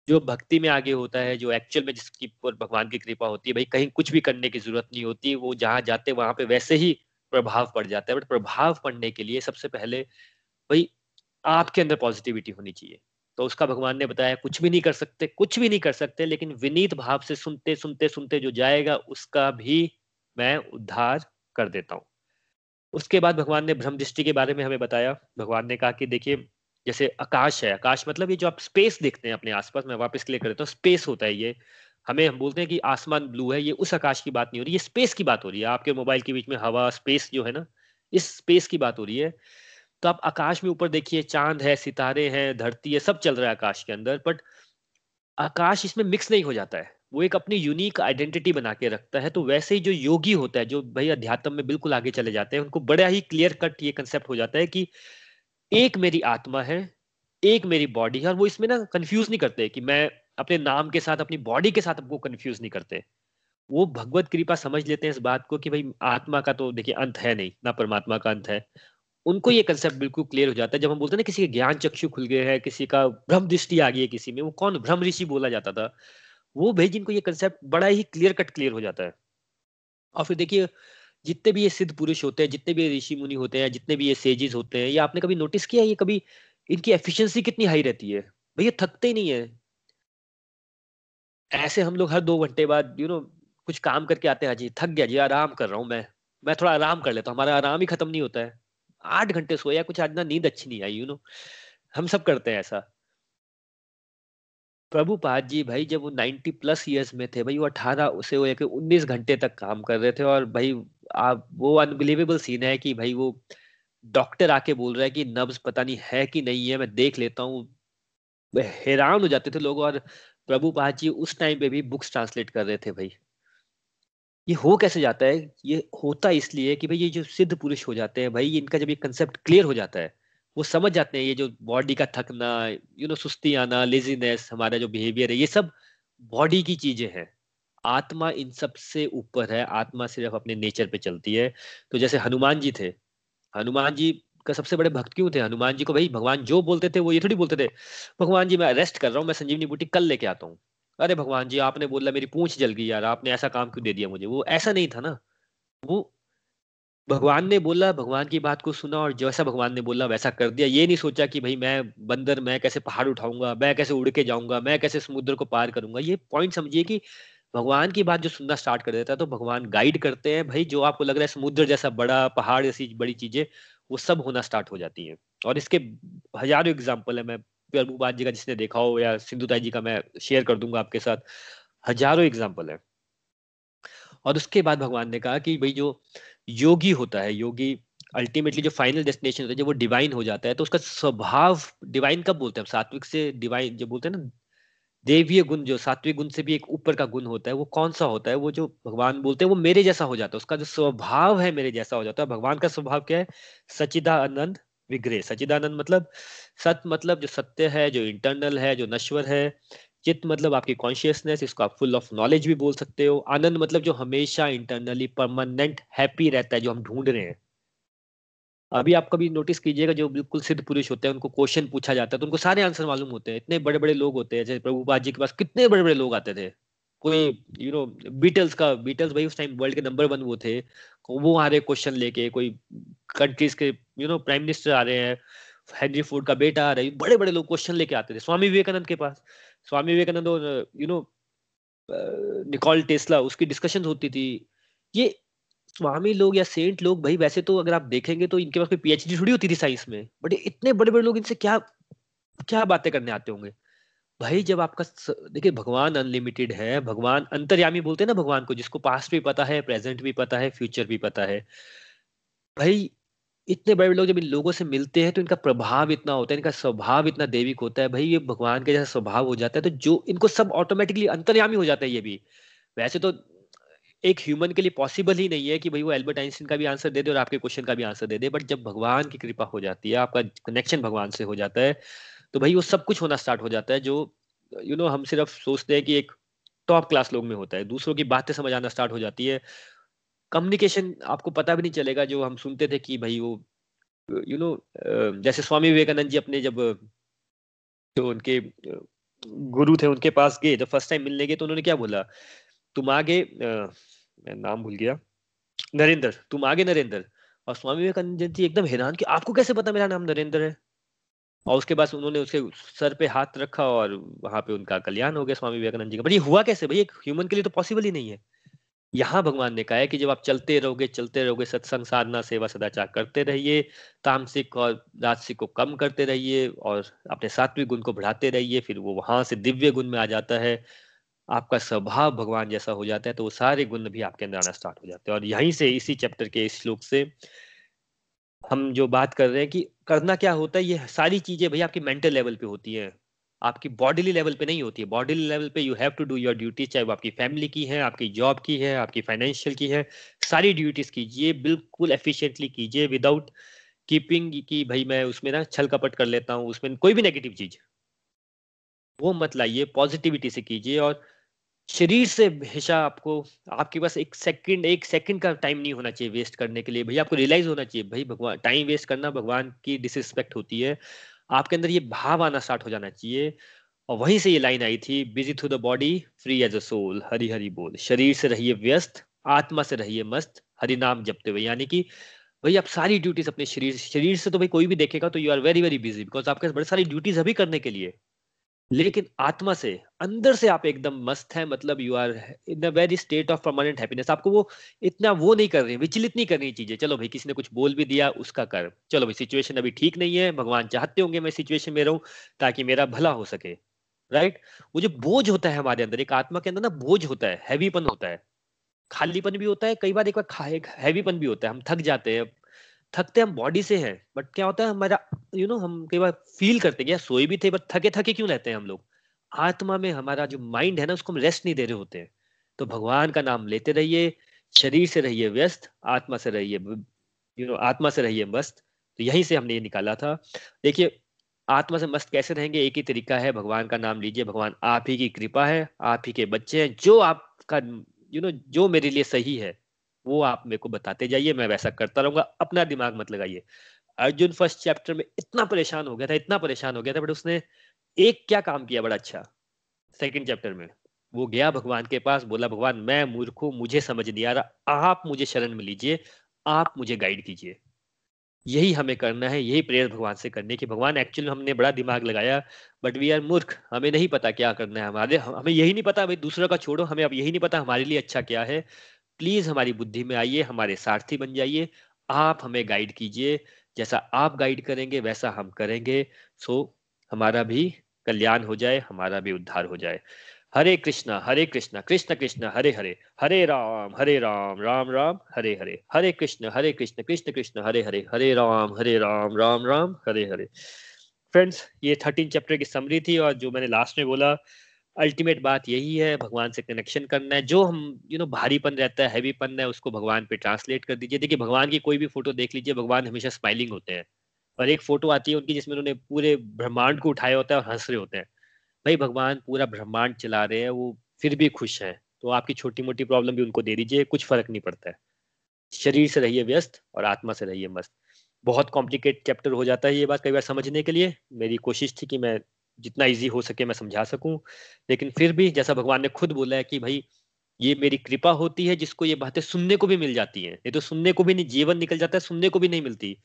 जो भक्ति में आगे होता है, जो एक्चुअल में जिसकी पर भगवान की कृपा होती है, भाई कहीं कुछ भी करने की जरूरत नहीं होती, वो जहाँ जाते वहां पे वैसे ही प्रभाव पड़ जाता है। बट प्रभाव पड़ने के लिए सबसे पहले भाई आपके अंदर पॉजिटिविटी होनी चाहिए। तो उसका भगवान ने बताया कुछ भी नहीं कर सकते, कुछ भी नहीं कर सकते, लेकिन विनीत भाव से सुनते सुनते सुनते जो जाएगा उसका भी मैं उद्धार कर देता हूँ। उसके बाद भगवान ने ब्रह्म दृष्टि के बारे में हमें बताया। भगवान ने कहा कि देखिए जैसे आकाश है, आकाश मतलब ये जो आप स्पेस देखते हैं अपने आसपास, मैं वापस क्लियर कर देता हूँ, स्पेस होता है ये। हमें हम बोलते हैं कि आसमान ब्लू है, ये उस आकाश की बात नहीं हो रही, ये स्पेस की बात हो रही है। आपके मोबाइल के बीच में हवा, स्पेस जो है ना, इस स्पेस की बात हो रही है। तो आप आकाश में ऊपर देखिए, चांद है, सितारे हैं, धरती है, सब चल रहा है आकाश के अंदर। बट आकाश इसमें मिक्स नहीं हो जाता है, वो एक अपनी यूनिक आइडेंटिटी बना के रखता है। तो वैसे ही जो योगी होता है, जो भाई अध्यात्म में बिल्कुल आगे चले जाते हैं, उनको बड़ा ही क्लियर कट ये कंसेप्ट हो जाता है कि एक मेरी आत्मा है, एक मेरी बॉडी है। और वो इसमें ना कंफ्यूज नहीं करते कि मैं अपने नाम के साथ अपनी बॉडी के साथ आपको कंफ्यूज नहीं करते। वो भगवत कृपा समझ लेते हैं इस बात को कि भाई आत्मा का तो देखिए अंत है नहीं ना, परमात्मा का अंत है। उनको ये कंसेप्ट बिल्कुल क्लियर हो जाता है। जब हम बोलते हैं ना किसी के ज्ञान चक्षु खुल गए हैं, किसी का ब्रह्म दृष्टि आ गई है, किसी में वो कौन ब्रह्म ऋषि बोला जाता था, वो भाई जिनको ये कंसेप्ट बड़ा ही क्लियर कट क्लियर हो जाता है। और फिर देखिए जितने भी ये सिद्ध पुरुष होते हैं, जितने भी ऋषि मुनि होते हैं, जितने भी ये सेजिस होते हैं, ये आपने कभी नोटिस किया ये कभी इनकी एफिशिएंसी कितनी हाई रहती है भाई, ये थकते ही नहीं है। ऐसे हम लोग हर दो घंटे बाद यू नो कुछ काम करके आते हैं, जी थक गया जी आराम कर रहा हूँ मैं मैं थोड़ा आराम कर लेता हूँ, हमारा आराम ही खत्म नहीं होता है। आठ घंटे सोया, कुछ आज ना नींद अच्छी नहीं आई, यू नो हम सब करते हैं ऐसा। प्रभुपाद जी भाई जब वो नाइन्टी प्लस ईयर्स में थे भाई, वो अठारह से वो लेकर उन्नीस घंटे तक काम कर रहे थे। और भाई आप वो अनबिलीवेबल सीन है कि भाई वो डॉक्टर आके बोल रहा है कि नब्ज पता नहीं है कि नहीं है, मैं देख लेता हूँ। हैरान हो जाते थे लोग। और प्रभुपाद जी उस टाइम पे भी बुक्स ट्रांसलेट कर रहे थे भाई। ये हो कैसे जाता है? ये होता इसलिए कि भाई ये जो सिद्ध पुरुष हो जाते हैं भाई, इनका जब ये कंसेप्ट क्लियर हो जाता है, वो समझ जाते हैं ये जो बॉडी का थकना, यू नो सुस्ती आना, लेजीनेस, हमारा जो बिहेवियर है, ये सब बॉडी की चीजें हैं। आत्मा इन सब से ऊपर है। आत्मा सिर्फ अपने नेचर पे चलती है। तो जैसे हनुमान जी थे, हनुमान जी का सबसे बड़े भक्त क्यों थे? हनुमान जी को भाई भगवान जो बोलते थे वो ये थोड़ी बोलते थे भगवान जी मैं रेस्ट कर रहा हूँ, मैं संजीवनी बूटी कल लेके आता हूँ, अरे भगवान जी आपने बोला मेरी पूंछ जल गई यार, आपने ऐसा काम क्यों दे दिया मुझे। वो ऐसा नहीं था ना। वो भगवान ने बोला, भगवान की बात को सुना और जैसा भगवान ने बोला वैसा कर दिया। ये नहीं सोचा कि भाई मैं बंदर, मैं कैसे पहाड़ उठाऊंगा, मैं कैसे उड़ के जाऊंगा, मैं कैसे समुद्र को पार करूंगा। ये पॉइंट समझिए कि भगवान की बात जो सुनना स्टार्ट कर देता है तो भगवान गाइड करते हैं भाई। जो आपको लग रहा है समुद्र जैसा बड़ा, पहाड़ जैसी बड़ी चीजें, वो सब होना स्टार्ट हो जाती है। और इसके हजारों एग्जाम्पल है। मैं प्रभुपाद जी का जिसने देखा हो या सिंधुताई जी का मैं शेयर कर दूंगा आपके साथ, हजारों एग्जाम्पल है। और उसके बाद भगवान ने कहा कि भाई जो योगी होता है, योगी अल्टीमेटली जो फाइनल डेस्टिनेशन होता है, जब वो डिवाइन हो जाता है तो उसका स्वभाव डिवाइन कब बोलते हैं सात्विक से डिवाइन जो बोलते हैं ना, देवीय गुण जो सात्विक गुण से भी एक ऊपर का गुण होता है, वो कौन सा होता है? वो जो भगवान बोलते हैं वो मेरे जैसा हो जाता है, उसका जो स्वभाव है मेरे जैसा हो जाता है। भगवान का स्वभाव क्या है? सच्चिदानंद विग्रह। सच्चिदानंद मतलब सत मतलब जो सत्य है, जो इंटरनल है, जो नश्वर है। चित मतलब आपकी कॉन्शियसनेस, इसको आप फुल ऑफ नॉलेज भी बोल सकते हो। आनंद मतलब जो हमेशा इंटरनली परमानेंट हैप्पी रहता है, जो हम ढूंढ रहे हैं। अभी आप कभी नोटिस कीजिएगा जो बिल्कुल सिद्ध पुरुष होते हैं, उनको क्वेश्चन पूछा जाता है तो उनको सारे आंसर मालूम होते हैं। इतने बड़े बड़े लोग होते हैं, जैसे प्रभुपाद जी के पास कितने बड़े बड़े लोग आते थे। कोई यू नो बीटल्स का बीटल्स भाई उस टाइम वर्ल्ड के नंबर वन वो थे, वो आ रहे क्वेश्चन लेके। कोई कंट्रीज के यू नो प्राइम मिनिस्टर आ रहे हैं, हेनरी फोर्ड का बेटा आ रहा है, बड़े बड़े लोग क्वेश्चन लेके आते थे। स्वामी विवेकानंद के पास, स्वामी विवेकानंद और यू नो निकोल टेस्ला, उसकी डिस्कशन होती थी। ये स्वामी लोग या सेंट लोग भाई, वैसे तो अगर आप देखेंगे तो इनके पास कोई पीएचडी थोड़ी होती थी साइंस में, बट इतने बड़े बड़े लोग इनसे क्या क्या बातें करने आते होंगे भाई। जब आपका देखिए भगवान अनलिमिटेड है, भगवान अंतर्यामी बोलते हैं ना भगवान को, जिसको पास्ट भी पता है, प्रेजेंट भी पता है, फ्यूचर भी पता है। भाई इतने बड़े बड़े लोग जब इन लोगों से मिलते हैं तो इनका प्रभाव इतना होता है, इनका स्वभाव इतना देविक होता है भाई, ये भगवान के जैसा स्वभाव हो जाता है। तो जो इनको सब ऑटोमेटिकली अंतर्यामी हो जाता है। ये भी वैसे तो एक ह्यूमन के लिए पॉसिबल ही नहीं है कि भाई वो एल्बर्ट आइंस्टीन का भी आंसर दे दे और आपके क्वेश्चन का भी आंसर दे दे, बट जब भगवान की कृपा हो जाती है, आपका कनेक्शन भगवान से हो जाता है, तो भाई वो सब कुछ होना स्टार्ट हो जाता है जो यू नो हम सिर्फ सोचते हैं कि एक टॉप क्लास लोग में होता है। दूसरों की बातें समझ आना स्टार्ट हो जाती है। कम्युनिकेशन आपको पता भी नहीं चलेगा। जो हम सुनते थे कि भाई वो यू नो जैसे स्वामी विवेकानंद जी अपने जब जो उनके गुरु थे उनके पास गए, जब फर्स्ट टाइम मिलने गए तो उन्होंने क्या बोला, तुम आगे मैं नाम भूल गया, नरेंद्र, तुम आगे नरेंद्र। और स्वामी विवेकानंद जी एकदम हैरान कि आपको कैसे पता मेरा नाम नरेंद्र है। और उसके बाद उन्होंने उसके सर पे हाथ रखा और वहां पे उनका कल्याण हो गया स्वामी विवेकानंद जी का। पर ये हुआ कैसे भाई, एक ह्यूमन के लिए तो पॉसिबल ही नहीं है। यहाँ भगवान ने कहा है कि जब आप चलते रहोगे चलते रहोगे सत्संग साधना सेवा सदाचार करते रहिए, तामसिक और राजसिक को कम करते रहिए और अपने सात्विक गुण को बढ़ाते रहिए, फिर वो वहां से दिव्य गुण में आ जाता है। आपका स्वभाव भगवान जैसा हो जाता है तो वो सारे गुण भी आपके अंदर आना स्टार्ट हो जाते हैं। और यहीं से इसी चैप्टर के इस श्लोक से हम जो बात कर रहे हैं कि करना क्या होता है, ये सारी चीजें भाई आपकी मेंटल लेवल पे होती है, आपकी बॉडीली लेवल पे नहीं होती है। बॉडीली लेवल पे you have to do your duties, चाहे वो आपकी फैमिली की है, आपकी जॉब की है, आपकी फाइनेंशियल की है, सारी ड्यूटीज कीजिए, बिल्कुल एफिशिएंटली कीजिए, विदाउट कीपिंग की भाई मैं उसमें ना छल कपट कर लेता हूँ, उसमें कोई भी नेगेटिव चीज वो मत लाइए, पॉजिटिविटी से कीजिए। और शरीर से हमेशा आपको आपके पास एक सेकंड एक सेकंड का टाइम नहीं होना चाहिए वेस्ट करने के लिए। भाई आपको रियलाइज होना चाहिए भाई भगवान, टाइम वेस्ट करना भगवान की डिसरिस्पेक्ट होती है। आपके अंदर ये भाव आना स्टार्ट हो जाना चाहिए और वहीं से ये लाइन आई थी, busy through the body free as a soul, Hari Hari बोल। शरीर से रहिए व्यस्त, आत्मा से रहिए मस्त, हरि नाम जपते हुए। यानी कि भाई आप सारी ड्यूटीज अपने शरीर शरीर से तो भाई कोई भी देखेगा तो you are very very busy, because आपके बड़ी सारी ड्यूटीज अभी करने के लिए, लेकिन आत्मा से अंदर से आप एकदम मस्त हैं। मतलब you are in a very state of permanent happiness. आपको वो इतना वो नहीं कर रही है, विचलित नहीं करनी चीजें। चलो भाई किसी ने कुछ बोल भी दिया उसका कर, चलो भाई सिचुएशन अभी ठीक नहीं है, भगवान चाहते होंगे मैं सिचुएशन में रहूं ताकि मेरा भला हो सके, राइट। वो जो बोझ होता है हमारे अंदर, एक आत्मा के अंदर ना बोझ होता है, हैवीपन होता है, खालीपन भी होता है, कई बार एक बार हैवीपन भी होता है। हम थक जाते हैं, थकते हम बॉडी से हैं, बट क्या होता है हमारा यू नो हम कई बार फील करते हैं यार सोए भी थे बट थके थके क्यों रहते हैं हम लोग। आत्मा में हमारा जो माइंड है ना उसको हम रेस्ट नहीं दे रहे होते हैं। तो भगवान का नाम लेते रहिए, शरीर से रहिए व्यस्त, आत्मा से रहिए यू नो आत्मा से रहिए मस्त। तो यहीं से हमने ये निकाला था। देखिए आत्मा से मस्त कैसे रहेंगे, एक ही तरीका है, भगवान का नाम लीजिए। भगवान आप ही की कृपा है, आप ही के बच्चे हैं, जो आपका यू नो जो मेरे लिए सही है वो आप मेरे को बताते जाइए, मैं वैसा करता रहूंगा। अपना दिमाग मत लगाइए। अर्जुन फर्स्ट चैप्टर में इतना परेशान हो गया था, इतना परेशान हो गया था, बट उसने एक क्या काम किया बड़ा अच्छा, सेकंड चैप्टर में वो गया भगवान के पास, बोला भगवान मैं मूर्ख हूं, मुझे समझ नहीं आ रहा, आप मुझे शरण में लीजिए, आप मुझे गाइड कीजिए। यही हमें करना है, यही प्रेयर भगवान से करने की, भगवान एक्चुअली हमने बड़ा दिमाग लगाया बट वी आर मूर्ख, हमें नहीं पता क्या करना है, हमारे हमें यही नहीं पता, भाई दूसरा का छोड़ो, हमें अब यही नहीं पता हमारे लिए अच्छा क्या है। प्लीज हमारी बुद्धि में आइए, हमारे सारथी बन जाइए, आप हमें गाइड कीजिए, जैसा आप गाइड करेंगे वैसा हम करेंगे, सो हमारा भी कल्याण हो जाए, हमारा भी उद्धार हो जाए। हरे कृष्णा हरे कृष्णा कृष्ण कृष्ण हरे हरे, हरे राम हरे राम राम राम हरे हरे, हरे कृष्ण हरे कृष्ण कृष्ण कृष्ण हरे हरे, हरे राम हरे राम राम राम हरे हरे। फ्रेंड्स ये थर्टीन चैप्टर की समरी थी, और जो मैंने लास्ट में बोला अल्टीमेट बात यही है, भगवान से कनेक्शन करना है। जो हम यू नो भारीपन रहता है, हैवीपन है, उसको भगवान पे ट्रांसलेट कर दीजिए। देखिए भगवान की कोई भी फोटो देख लीजिए, भगवान हमेशा स्माइलिंग होते हैं, और एक फोटो आती है उनकी जिसमें उन्होंने पूरे ब्रह्मांड को उठाया होता है और हंस रहे होते हैं। भाई भगवान पूरा ब्रह्मांड चला रहे हैं, वो फिर भी खुश है। तो आपकी छोटी मोटी प्रॉब्लम भी उनको दे दीजिए, कुछ फर्क नहीं पड़ता है। शरीर से रहिए व्यस्त और आत्मा से रहिए मस्त। बहुत कॉम्प्लिकेट चैप्टर हो जाता है ये बात कई बार समझने के लिए, मेरी कोशिश थी कि मैं जितना इजी हो सके मैं समझा सकूं, लेकिन फिर भी जैसा भगवान ने खुद बोला है कि भाई ये मेरी कृपा होती है जिसको ये बातें सुनने को भी मिल जाती हैं। ये तो सुनने को भी नहीं, जीवन निकल जाता है, सुनने को भी नहीं मिलती,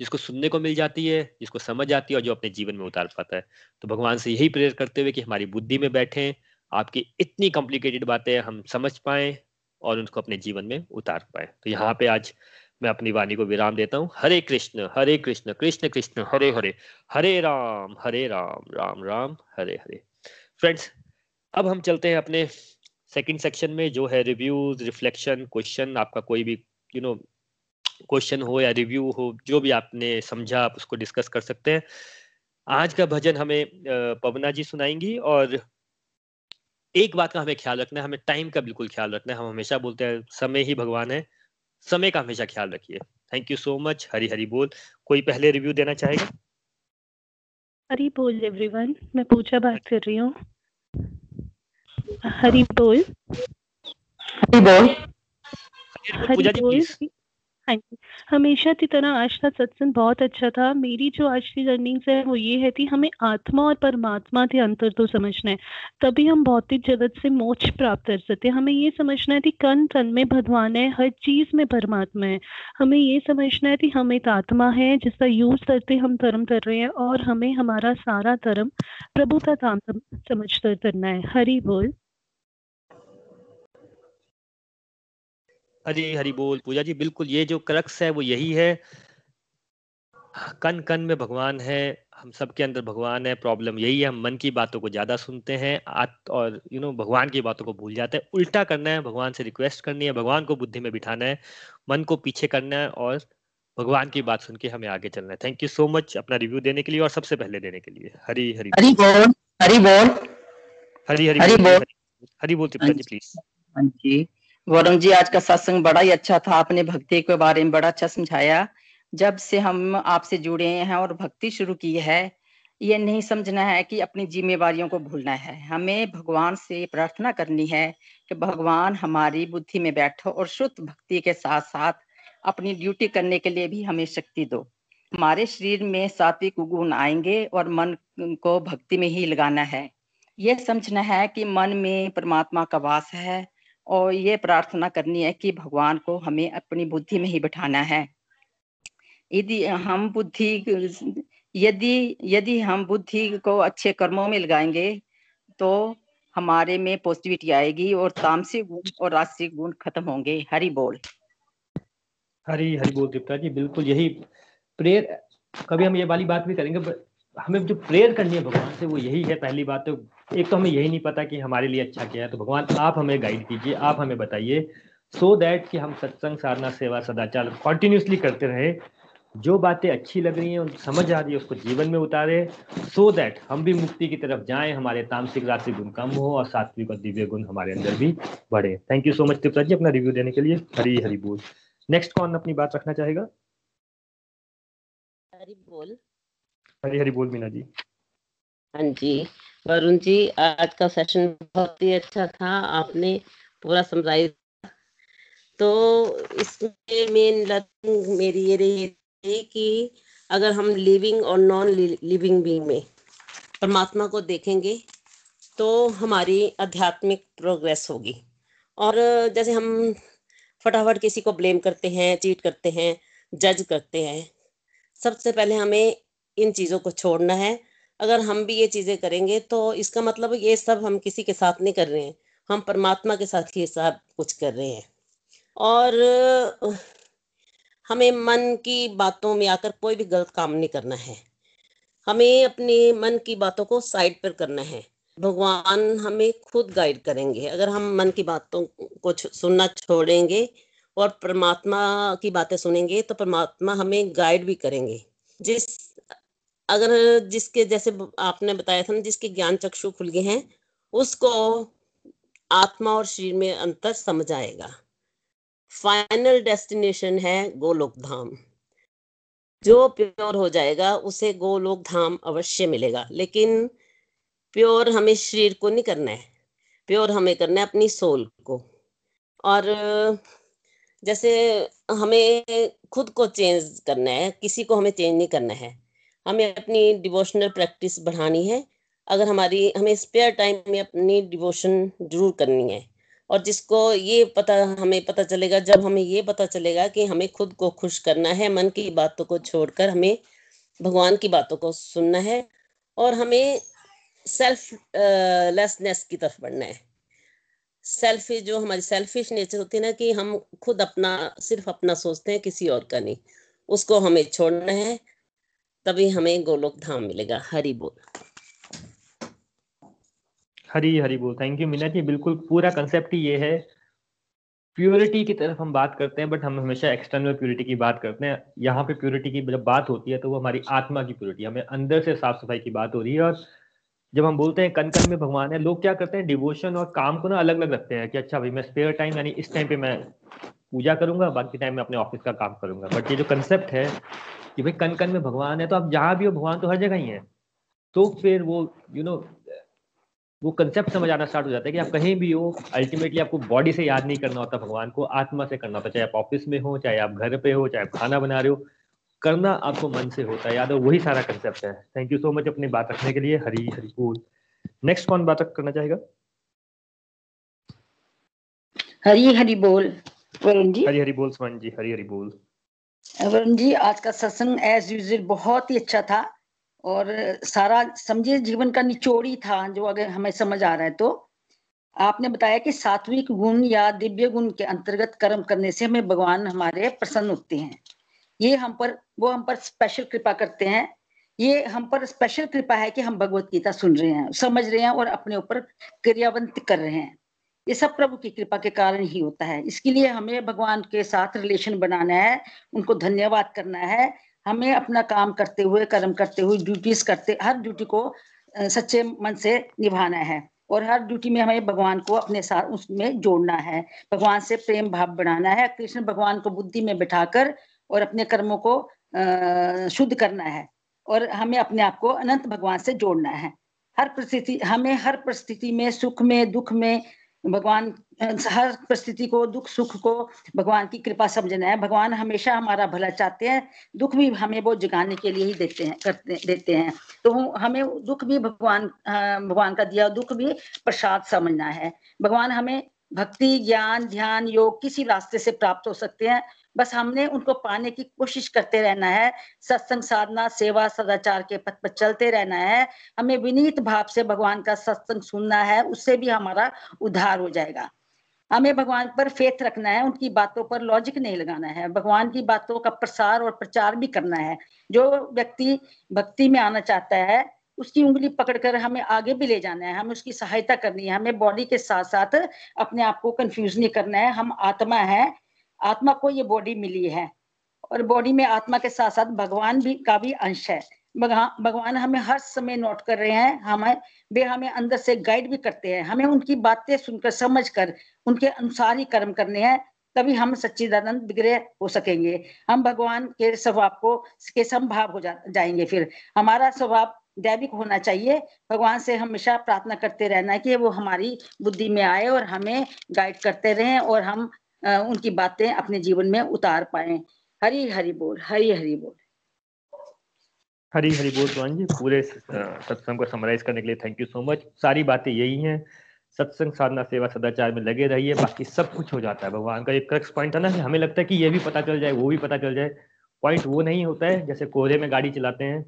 जिसको सुनने को मिल जाती है, जिसको समझ आती है और जो अपने जीवन में उतार पाता है। तो भगवान से यही प्रेयर करते हुए कि हमारी बुद्धि में बैठे, आपकी इतनी कॉम्प्लिकेटेड बातें हम समझ पाए और उनको अपने जीवन में उतार पाए। तो यहाँ पे आज मैं अपनी वाणी को विराम देता हूँ। हरे कृष्ण हरे कृष्ण कृष्ण कृष्ण हरे हरे, हरे राम हरे राम राम राम हरे हरे। फ्रेंड्स अब हम चलते हैं अपने सेकंड सेक्शन में, जो है रिव्यूज, रिफ्लेक्शन, क्वेश्चन। आपका कोई भी यू नो क्वेश्चन हो या रिव्यू हो, जो भी आपने समझा आप उसको डिस्कस कर सकते हैं। आज का भजन हमें पवना जी सुनाएंगी। और एक बात का हमें ख्याल रखना है, हमें टाइम का बिल्कुल ख्याल रखना है। हम हमेशा बोलते हैं समय ही भगवान है, समय का हमेशा ख्याल रखिए। Thank you so much. Hari Hari बोल। कोई पहले रिव्यू देना चाहेगा? हरी बोल एवरीवन, मैं पूजा बात कर रही हूँ। हरी बोल हरी बोल पूजा जी प्लीज। हाँ जी, हमेशा की तरह आज का सत्संग बहुत अच्छा था। मेरी जो आज की लर्निंग्स है वो ये है कि हमें आत्मा और परमात्मा के अंतर तो समझना है, तभी हम भौतिक जगत से मोक्ष प्राप्त कर सकते हैं। हमें ये समझना है कि कण कण में भगवान है, हर चीज़ में परमात्मा है। हमें ये समझना है कि हम एक आत्मा है जिसका यूज करते हम धर्म कर रहे हैं, और हमें हमारा सारा धर्म प्रभु का काम समझ कर करना है। हरि बोल हरी हरी बोल पूजा जी। बिल्कुल ये जो क्रक्स है वो यही है, कन कन में भगवान है, हम सबके अंदर भगवान है। प्रॉब्लम यही है, हम मन की बातों को ज्यादा सुनते हैं आत और यू नो भगवान की बातों को भूल जाते हैं। उल्टा करना है, भगवान से रिक्वेस्ट करनी है, भगवान को बुद्धि में बिठाना है, मन को पीछे करना है और भगवान की बात सुन के हमें आगे चलना है। थैंक यू सो मच अपना रिव्यू देने के लिए और सबसे पहले देने के लिए। हरी हरी हरी बोल हरी बोल हरी हरी बोल हरी बोल जी प्लीज। गौरव जी आज का सत्संग बड़ा ही अच्छा था, आपने भक्ति के बारे में बड़ा अच्छा समझाया। जब से हम आपसे जुड़े हैं और भक्ति शुरू की है, ये नहीं समझना है कि अपनी जिम्मेवारियों को भूलना है। हमें भगवान से प्रार्थना करनी है कि भगवान हमारी बुद्धि में बैठो और शुद्ध भक्ति के साथ साथ अपनी ड्यूटी करने के लिए भी हमें शक्ति दो। हमारे शरीर में सात्विक गुण आएंगे और मन को भक्ति में ही लगाना है। ये समझना है कि मन में परमात्मा का वास है और ये प्रार्थना करनी है कि भगवान को हमें अपनी बुद्धि में ही बिठाना है। यदि हम बुद्धि यदि यदि हम बुद्धि को अच्छे कर्मों में लगाएंगे तो हमारे में पॉजिटिविटी आएगी और तामसिक गुण और राजसिक गुण खत्म होंगे। हरि बोल। हरि हरि बोल दीप्ता जी, बिल्कुल यही प्रेयर, कभी हम ये वाली बात भी करेंगे। हमें जो प्रेयर करनी है भगवान से वो यही है। पहली बात तो एक तो हमें यही नहीं पता कि हमारे लिए अच्छा क्या है, तो भगवान आप हमें गाइड कीजिए, आप हमें बताइए सो दैट कि हम सत्संग, साधना, सेवा, सदाचार कॉन्टिन्यूसली करते रहे। जो बातें अच्छी लग रही हैं, समझ आ रही है, उसको जीवन में उतारे सो दैट हम भी मुक्ति की तरफ जाएं, हमारे तामसिक राजसिक गुण कम हो और सात्विक और दिव्य गुण हमारे अंदर भी बढ़े। Thank you so much Dipta ji अपना रिव्यू देने के लिए। हरी हरी बोल। नेक्स्ट कौन अपनी बात रखना चाहेगा? हरी बोल। हरी हरी बोल मीना जी। हाँ जी वरुण जी, आज का सेशन बहुत ही अच्छा था, आपने पूरा समझाया। तो इसमें मेन लर्निंग मेरी ये रही थी कि अगर हम लिविंग और नॉन लिविंग बीइंग में परमात्मा को देखेंगे तो हमारी आध्यात्मिक प्रोग्रेस होगी। और जैसे हम फटाफट किसी को ब्लेम करते हैं, चीट करते हैं, जज करते हैं, सबसे पहले हमें इन चीज़ों को छोड़ना है। अगर हम भी ये चीज़ें करेंगे तो इसका मतलब ये सब हम किसी के साथ नहीं कर रहे हैं, हम परमात्मा के साथ ही सब कुछ कर रहे हैं। और हमें मन की बातों में आकर कोई भी गलत काम नहीं करना है, हमें अपने मन की बातों को साइड पर करना है। भगवान हमें खुद गाइड करेंगे। अगर हम मन की बातों को सुनना छोड़ेंगे और परमात्मा की बातें सुनेंगे तो परमात्मा हमें गाइड भी करेंगे। जिस अगर जिसके जैसे आपने बताया था ना, जिसके ज्ञान चक्षु खुल गए हैं उसको आत्मा और शरीर में अंतर समझ आएगा। फाइनल डेस्टिनेशन है गोलोक धाम। जो प्योर हो जाएगा उसे गोलोक धाम अवश्य मिलेगा, लेकिन प्योर हमें शरीर को नहीं करना है, प्योर हमें करना है अपनी सोल को। और जैसे हमें खुद को चेंज करना है, किसी को हमें चेंज नहीं करना है। हमें अपनी डिवोशनल प्रैक्टिस बढ़ानी है। अगर हमारी हमें स्पेयर टाइम में अपनी डिवोशन जरूर करनी है। और जिसको ये पता हमें पता चलेगा, जब हमें ये पता चलेगा कि हमें खुद को खुश करना है, मन की बातों को छोड़कर हमें भगवान की बातों को सुनना है और हमें सेल्फ लेसनेस की तरफ बढ़ना है। सेल्फिश जो हमारी सेल्फिश नेचर होती है ना, कि हम खुद अपना सिर्फ अपना सोचते हैं, किसी और का नहीं, उसको हमें छोड़ना है, तभी हमें गोलोक धाम मिलेगा। हरि बोल। हरी हरी बोल। थैंक यू मीना जी, बिल्कुल पूरा कंसेप्ट ही ये है। प्योरिटी की तरफ हम बात करते हैं, बट हम हमेशा एक्सटर्नल प्योरिटी की बात करते हैं। यहाँ पे प्योरिटी की जब बात होती है तो वो हमारी आत्मा की प्योरिटी, हमें अंदर से साफ सफाई की बात हो रही है। और जब हम बोलते हैं कन कन में भगवान है, लोग क्या करते हैं डिवोशन और काम को ना अलग अलग रखते हैं कि अच्छा भाई मैं स्पेयर टाइम यानी इस टाइम पे मैं पूजा करूंगा, बाकी टाइम में अपने ऑफिस का काम करूंगा। बट ये जो कंसेप्ट है कि भाई कन कन में भगवान है, तो आप जहाँ भी हो भगवान तो हर जगह ही है, तो फिर वो यू you नो know, वो कंसेप्ट समझ आना स्टार्ट हो जाता है कि आप कहीं भी हो अल्टीमेटली आपको बॉडी से याद नहीं करना होता भगवान को, आत्मा से करना होता। चाहे आप ऑफिस में हो, चाहे आप घर पे हो, चाहे आप खाना बना रहे हो, करना आपको मन से होता है याद है, वही सारा कंसेप्ट है। थैंक यू सो मच अपनी बात रखने के लिए। हरी हरी बोल। नेक्स्ट कौन बात करना चाहेगा? हरी हरी बोल वरुण जी। हरी हरी बोल सुमन जी। हरी हरी बोल वरुण जी। आज का सत्संग एज यूजुअल बहुत ही अच्छा था और सारा समझे जीवन का निचोड़ी था, जो अगर हमें समझ आ रहा है। तो आपने बताया कि सात्विक गुण या दिव्य गुण के अंतर्गत कर्म करने से हमें भगवान हमारे प्रसन्न होते हैं। ये हम पर वो हम पर स्पेशल कृपा करते हैं। ये हम पर स्पेशल कृपा है कि हम भगवत गीता सुन रहे हैं, समझ रहे हैं और अपने ऊपर क्रियावंत कर रहे हैं। ये सब प्रभु की कृपा के कारण ही होता है। इसके लिए हमें भगवान के साथ रिलेशन बनाना है, उनको धन्यवाद करना है। हमें अपना काम करते हुए, कर्म करते हुए, ड्यूटीज करते हर ड्यूटी को सच्चे मन से निभाना है और हर ड्यूटी में हमें भगवान को अपने साथ उसमें जोड़ना है, भगवान से प्रेम भाव बनाना है, कृष्ण भगवान को बुद्धि में बिठाकर और अपने कर्मों को शुद्ध करना है। और हमें अपने आप को अनंत भगवान से जोड़ना है। हर परिस्थिति हमें हर परिस्थिति में सुख में दुख में भगवान, हर परिस्थिति को दुख सुख को भगवान की कृपा समझना है। भगवान हमेशा हमारा भला चाहते हैं, दुख भी हमें वो जगाने के लिए ही देते हैं करते देते हैं। तो हमें दुख भी भगवान भगवान का दिया दुख भी प्रसाद समझना है। भगवान हमें भक्ति ज्ञान ध्यान योग किसी रास्ते से प्राप्त हो सकते हैं, बस हमने उनको पाने की कोशिश करते रहना है। सत्संग साधना सेवा सदाचार के पथ पर चलते रहना है। हमें विनीत भाव से भगवान का सत्संग सुनना है, उससे भी हमारा उद्धार हो जाएगा। हमें भगवान पर फेथ रखना है, उनकी बातों पर लॉजिक नहीं लगाना है। भगवान की बातों का प्रसार और प्रचार भी करना है। जो व्यक्ति भक्ति में आना चाहता है उसकी उंगली पकड़कर हमें आगे भी ले जाना है, हमें उसकी सहायता करनी है। हमें बॉडी के साथ साथ अपने आप को कंफ्यूज नहीं करना है। हम आत्मा है, आत्मा को ये बॉडी मिली है और बॉडी में आत्मा के साथ साथ भगवान भी का भी अंश है। भगवान हमें हर समय नोट कर रहे हैं, हमें वे हमें अंदर से गाइड भी करते हैं। हमें उनकी बातें सुनकर समझकर उनके अनुसार ही कर्म करने हैं, तभी हम सच्चिदानंद विग्रह हो सकेंगे। हम भगवान के स्वभाव को के समभाव हो जा, जाएंगे। फिर हमारा स्वभाव दैविक होना चाहिए। भगवान से हमेशा प्रार्थना करते रहना कि वो हमारी बुद्धि में आए और हमें गाइड करते रहें और हम आ, उनकी बातें अपने जीवन में उतार पाए। हरी हरि बोल, हरी हरि बोल, हरी हरि बोल। भगवान जी, पूरे सत्संग को समराइज करने के लिए थैंक यू सो मच। सारी बातें यही हैं, सत्संग साधना सेवा सदाचार में लगे रहिए, बाकी सब कुछ हो जाता है। भगवान का एक क्रक्स पॉइंट है ना, हमें लगता है कि ये भी पता चल जाए वो भी पता चल जाए, पॉइंट वो नहीं होता है। जैसे कोहरे में गाड़ी चलाते हैं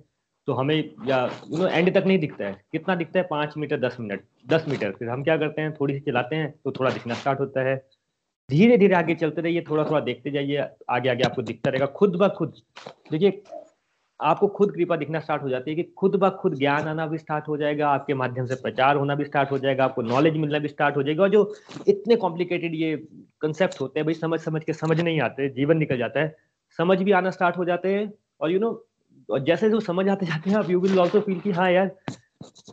तो हमें या यू नो एंड तक नहीं दिखता है, कितना दिखता है पाँच मीटर, दस मिनट, दस मीटर। फिर हम क्या करते हैं, थोड़ी सी चलाते हैं तो थोड़ा दिखना स्टार्ट होता है। धीरे धीरे आगे चलते रहिए, थोड़ा थोड़ा देखते जाइए, आगे आगे आपको दिखता रहेगा खुद ब खुद। देखिए, आपको खुद कृपा दिखना स्टार्ट हो जाती है कि खुद ब खुद ज्ञान आना भी स्टार्ट हो जाएगा, आपके माध्यम से प्रचार होना भी स्टार्ट हो जाएगा, आपको नॉलेज मिलना भी स्टार्ट हो जाएगा। और जो इतने कॉम्प्लिकेटेड ये कंसेप्ट होते हैं भाई, समझ समझ के समझ नहीं आते, जीवन निकल जाता है, समझ भी आना स्टार्ट हो जाते हैं। और यू नो और जैसे जो समझ आते जाते हैं आप यू विल ऑल्सो फील कि हाँ यार,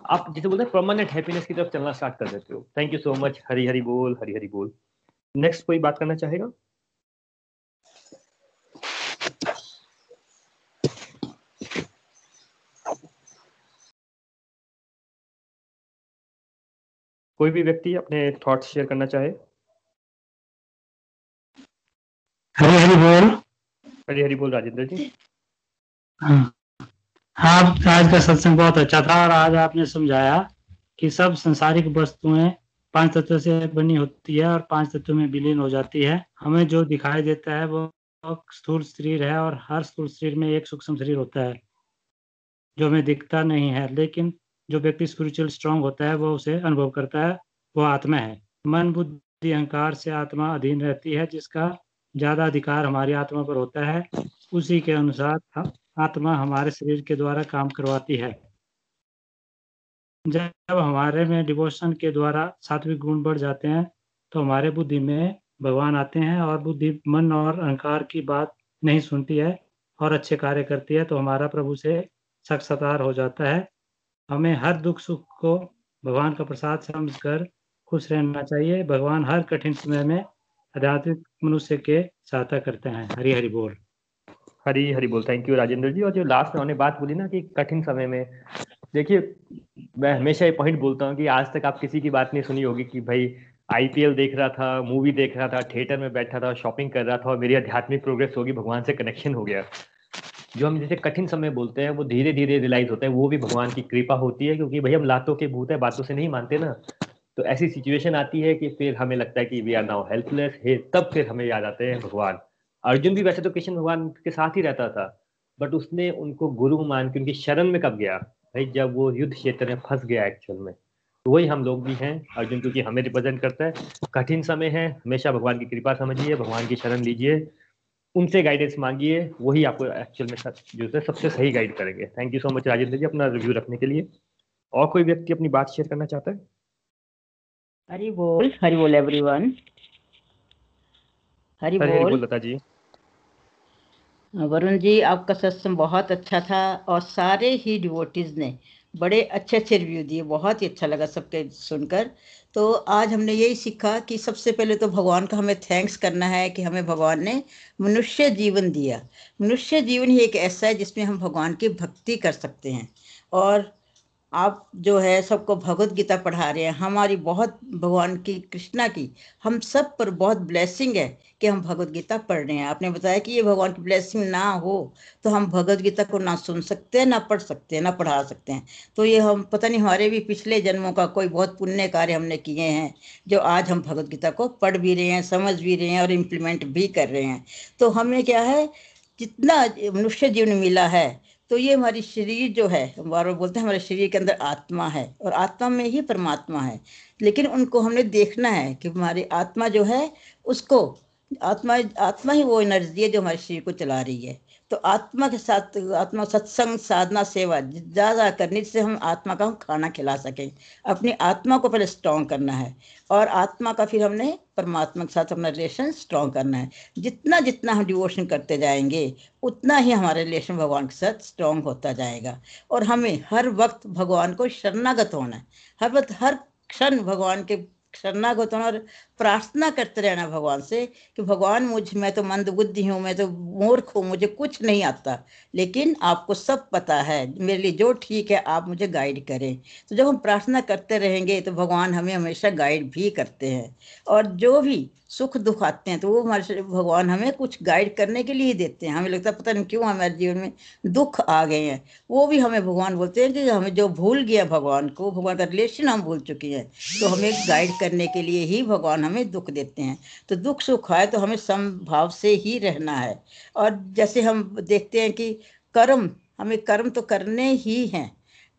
आप जैसे बोलते हैं परमानेंट हैप्पीनेस की तरफ चलना स्टार्ट कर देते हो। Thank you so much. Hari Hari बोल, हरी हरी बोल। नेक्स्ट कोई बात करना चाहेगा? कोई भी व्यक्ति अपने थॉट्स शेयर करना चाहे? हरी हरी बोल, हरी हरी बोल। राजेंद्र जी, हाँ, आज का सत्संग बहुत अच्छा था और आज आपने समझाया कि सब संसारिक वस्तुएं पांच तत्वों से बनी होती है और पांच तत्वों में विलीन हो जाती है। हमें जो दिखाई देता है वो स्थूल शरीर है और हर स्थूल शरीर में एक सूक्ष्म शरीर होता है जो हमें दिखता नहीं है, लेकिन जो व्यक्ति स्पिरिचुअल स्ट्रांग होता है वो उसे अनुभव करता है। वो आत्मा है। मन बुद्धि अहंकार से आत्मा अधीन रहती है, जिसका ज्यादा अधिकार हमारी आत्मा पर होता है। उसी के अनुसार आत्मा हमारे शरीर के द्वारा काम करवाती है। जब हमारे में डिवोशन के द्वारा सात्विक गुण बढ़ जाते हैं तो हमारे बुद्धि में भगवान आते हैं और बुद्धि मन और अहंकार की बात नहीं सुनती है और अच्छे कार्य करती है, तो हमारा प्रभु से साक्षात्कार हो जाता है। हमें हर दुख सुख को भगवान का प्रसाद समझकर खुश रहना चाहिए। भगवान हर कठिन समय में आध्यात्मिक मनुष्य के सहायता करते हैं। हरि हरि बोल, हरी हरी बोल। Thank you Rajendra ji. और जो लास्ट में उन्होंने बात बोली ना कि कठिन समय में, देखिए मैं हमेशा ये पॉइंट बोलता हूँ कि आज तक आप किसी की बात नहीं सुनी होगी कि भाई आईपीएल देख रहा था, मूवी देख रहा था, थिएटर में बैठा था, शॉपिंग कर रहा था और मेरी आध्यात्मिक प्रोग्रेस होगी, भगवान से कनेक्शन हो गया। जो हम जैसे कठिन समय बोलते हैं वो धीरे धीरे रियलाइज होता है, वो भी भगवान की कृपा होती है। क्योंकि भाई हम लातों के भूत है, बातों से नहीं मानते ना, तो ऐसी सिचुएशन आती है कि फिर हमें लगता है कि वी आर नाउ हेल्पलेस है, तब फिर हमें याद आते हैं भगवान। अर्जुन भी वैसे तो कृष्ण भगवान के साथ ही रहता था, बट उसने उनको गुरु मान के उनकी शरण में कब गया भाई, जब वो युद्ध क्षेत्र में फंस गया एक्चुअल में। तो वही हम लोग भी हैं, अर्जुन क्योंकि हमें रिप्रेजेंट करता है। कठिन समय है, हमेशा भगवान की कृपा समझिए, भगवान की शरण लीजिए, उनसे गाइडेंस मांगिए, वही आपको एक्चुअल में सब जो है सबसे सही गाइड करेंगे। Thank you so much Rajendra ji अपना रिव्यू रखने के लिए। और कोई व्यक्ति अपनी बात शेयर करना चाहता है? हरि बोल, हरि बोल एवरीवन, हरि बोल लता जी। वरुण जी, आपका सत्संग बहुत अच्छा था और सारे ही डिवोटीज ने बड़े अच्छे अच्छे रिव्यू दिए, बहुत ही अच्छा लगा सबके सुनकर। तो आज हमने यही सीखा कि सबसे पहले तो भगवान का हमें थैंक्स करना है कि हमें भगवान ने मनुष्य जीवन दिया। मनुष्य जीवन ही एक ऐसा है जिसमें हम भगवान की भक्ति कर सकते हैं। और आप जो है सबको भगवत गीता पढ़ा रहे हैं, हमारी बहुत भगवान की कृष्णा की हम सब पर बहुत ब्लेसिंग है कि हम भगवत गीता पढ़ रहे हैं। आपने बताया कि ये भगवान की ब्लेसिंग ना हो तो हम भगवत गीता को ना सुन सकते हैं, ना पढ़ सकते हैं, ना पढ़ा सकते हैं। तो ये हम पता नहीं हमारे भी पिछले जन्मों का कोई बहुत पुण्य कार्य हमने किए हैं जो आज हम भगवत गीता को पढ़ भी रहे हैं, समझ भी रहे हैं और इम्प्लीमेंट भी कर रहे हैं। तो हमें क्या है, जितना मनुष्य जीवन मिला है तो ये हमारी शरीर जो है, हम बार बार बोलते हैं हमारे शरीर के अंदर आत्मा है और आत्मा में ही परमात्मा है। लेकिन उनको हमने देखना है कि हमारी आत्मा जो है उसको आत्मा आत्मा ही वो एनर्जी है जो हमारे शरीर को चला रही है। तो आत्मा के साथ आत्मा सत्संग साधना सेवा ज़्यादा करने से हम आत्मा का हम खाना खिला सकें। अपनी आत्मा को पहले स्ट्रॉन्ग करना है और आत्मा का फिर हमने परमात्मा के साथ अपना रिलेशन स्ट्रॉन्ग करना है। जितना जितना हम डिवोशन करते जाएंगे उतना ही हमारा रिलेशन भगवान के साथ स्ट्रॉन्ग होता जाएगा। और हमें हर वक्त भगवान को शरणागत होना है, हर वक्त हर क्षण भगवान के शरणागत होना और प्रार्थना करते रहना भगवान से कि भगवान मुझ मैं तो मंदबुद्धि हूँ, मैं तो मूर्ख हूँ, मुझे कुछ नहीं आता, लेकिन आपको सब पता है, मेरे लिए जो ठीक है आप मुझे गाइड करें। तो जब हम प्रार्थना करते रहेंगे तो भगवान हमें हमेशा गाइड भी करते हैं। और जो भी सुख दुख आते हैं तो वो हमारे भगवान हमें कुछ गाइड करने के लिए ही देते हैं। हमें लगता है पता नहीं क्यों हमारे जीवन में दुख आ गए हैं, वो भी हमें भगवान बोलते हैं कि हमें जो भूल गया भगवान को, भगवान का रिलेशन हम भूल चुके हैं, तो हमें गाइड करने के लिए ही भगवान हमें दुख देते हैं। तो दुख सुख आए तो हमें समभाव से ही रहना है। और जैसे हम देखते हैं कि कर्म, हमें कर्म तो करने ही हैं,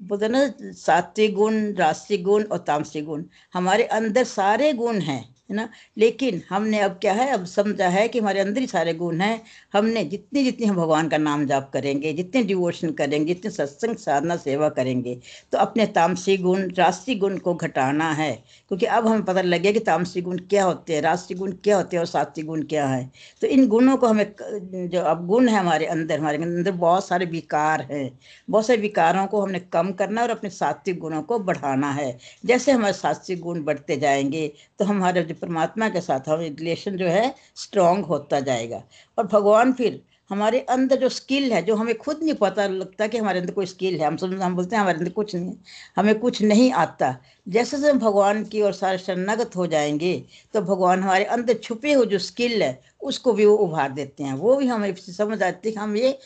बोलते ना सात्विक गुण, राजसिक गुण और तामसिक गुण, हमारे अंदर सारे गुण हैं, है ना। लेकिन हमने अब क्या है, अब समझा है कि हमारे अंदर ही सारे गुण हैं। हमने जितनी जितनी हम भगवान का नाम जाप करेंगे, जितने डिवोशन करेंगे, जितने सत्संग साधना सेवा करेंगे, तो अपने तामसिक गुण राजसिक गुण को घटाना है। क्योंकि अब हमें पता लगे कि तामसिक गुण क्या होते हैं, राजसिक गुण क्या होते हैं और सात्विक गुण क्या है। तो इन गुणों को हमें, जो अब गुण है हमारे अंदर, हमारे अंदर बहुत सारे विकार हैं, बहुत सारे विकारों को हमने कम करना और अपने सात्विक गुणों को बढ़ाना है। जैसे हमारे सात्विक गुण बढ़ते जाएंगे तो हमारे परमात्मा के साथ हम रिलेशन जो है स्ट्रॉन्ग होता जाएगा। और भगवान फिर हमारे अंदर जो स्किल है, जो हमें खुद नहीं पता लगता कि हमारे अंदर कोई स्किल है, हम समझ हम बोलते हैं हमारे अंदर कुछ नहीं, हमें कुछ नहीं आता। जैसे जैसे हम भगवान की ओर सारे शरणागत हो जाएंगे तो भगवान हमारे अंदर छुपे हुए जो स्किल है उसको भी वो उभार देते हैं। वो भी हमें समझ आती है कि हम ये